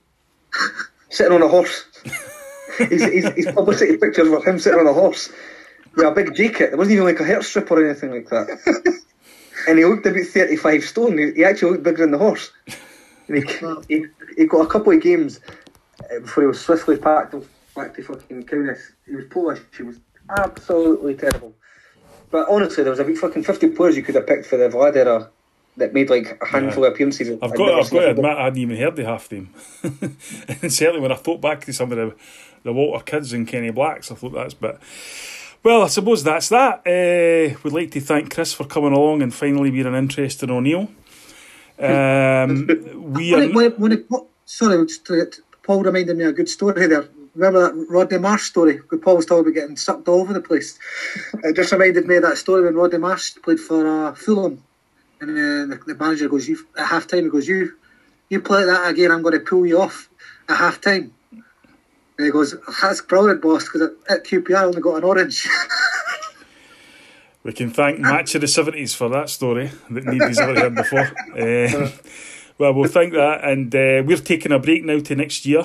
sitting on a horse. His publicity pictures were him sitting on a horse with a big jacket. There wasn't even like a hair strip or anything like that. And he looked about 35 stone. He actually looked bigger than the horse. And he got a couple of games before he was swiftly packed back to fucking Kaunas. He was Polish. He was absolutely terrible. But honestly, there was about fucking 50 players you could have picked for the Vlad era that made like a handful of appearances. I've got to admit, I hadn't even heard of half of them. And certainly when I thought back to some of the Walter Kids and Kenny Blacks, I thought that's a bit... Well, I suppose that's that. We'd like to thank Chris for coming along and finally being an interest in O'Neill. Paul reminded me of a good story there. Remember that Rodney Marsh story? Paul was talking about getting sucked all over the place. It just reminded me of that story when Rodney Marsh played for Fulham, and the manager goes, "You at half time." He goes, "You play like that again, I'm going to pull you off at half time." And he goes, "That's brilliant, boss, because at QPR I only got an orange." We can thank Match of the 70s for that story that nobody's ever heard before. Well, we'll thank that. And we're taking a break now to next year.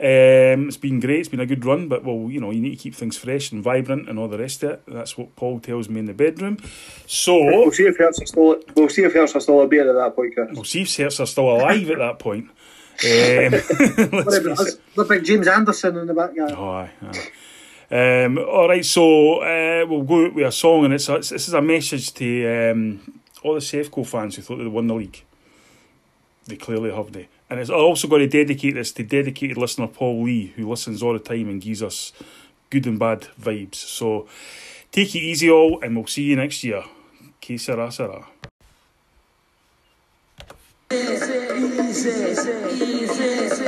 It's been great. It's been a good run, but you need to keep things fresh and vibrant and all the rest of it. That's what Paul tells me in the bedroom. So we'll see if Hertz are still a beer at that point, Chris. We'll see if Hertz are still alive at that point. Look like James Anderson in the backyard. Oh, aye. All right, so we'll go out with a song, and this is a message to all the Sefco fans who thought they won the league. They clearly have they. And it's also going to dedicate this to dedicated listener Paul Lee, who listens all the time and gives us good and bad vibes. So take it easy all, and we'll see you next year. Que sera, sera. Easy, easy, easy, easy.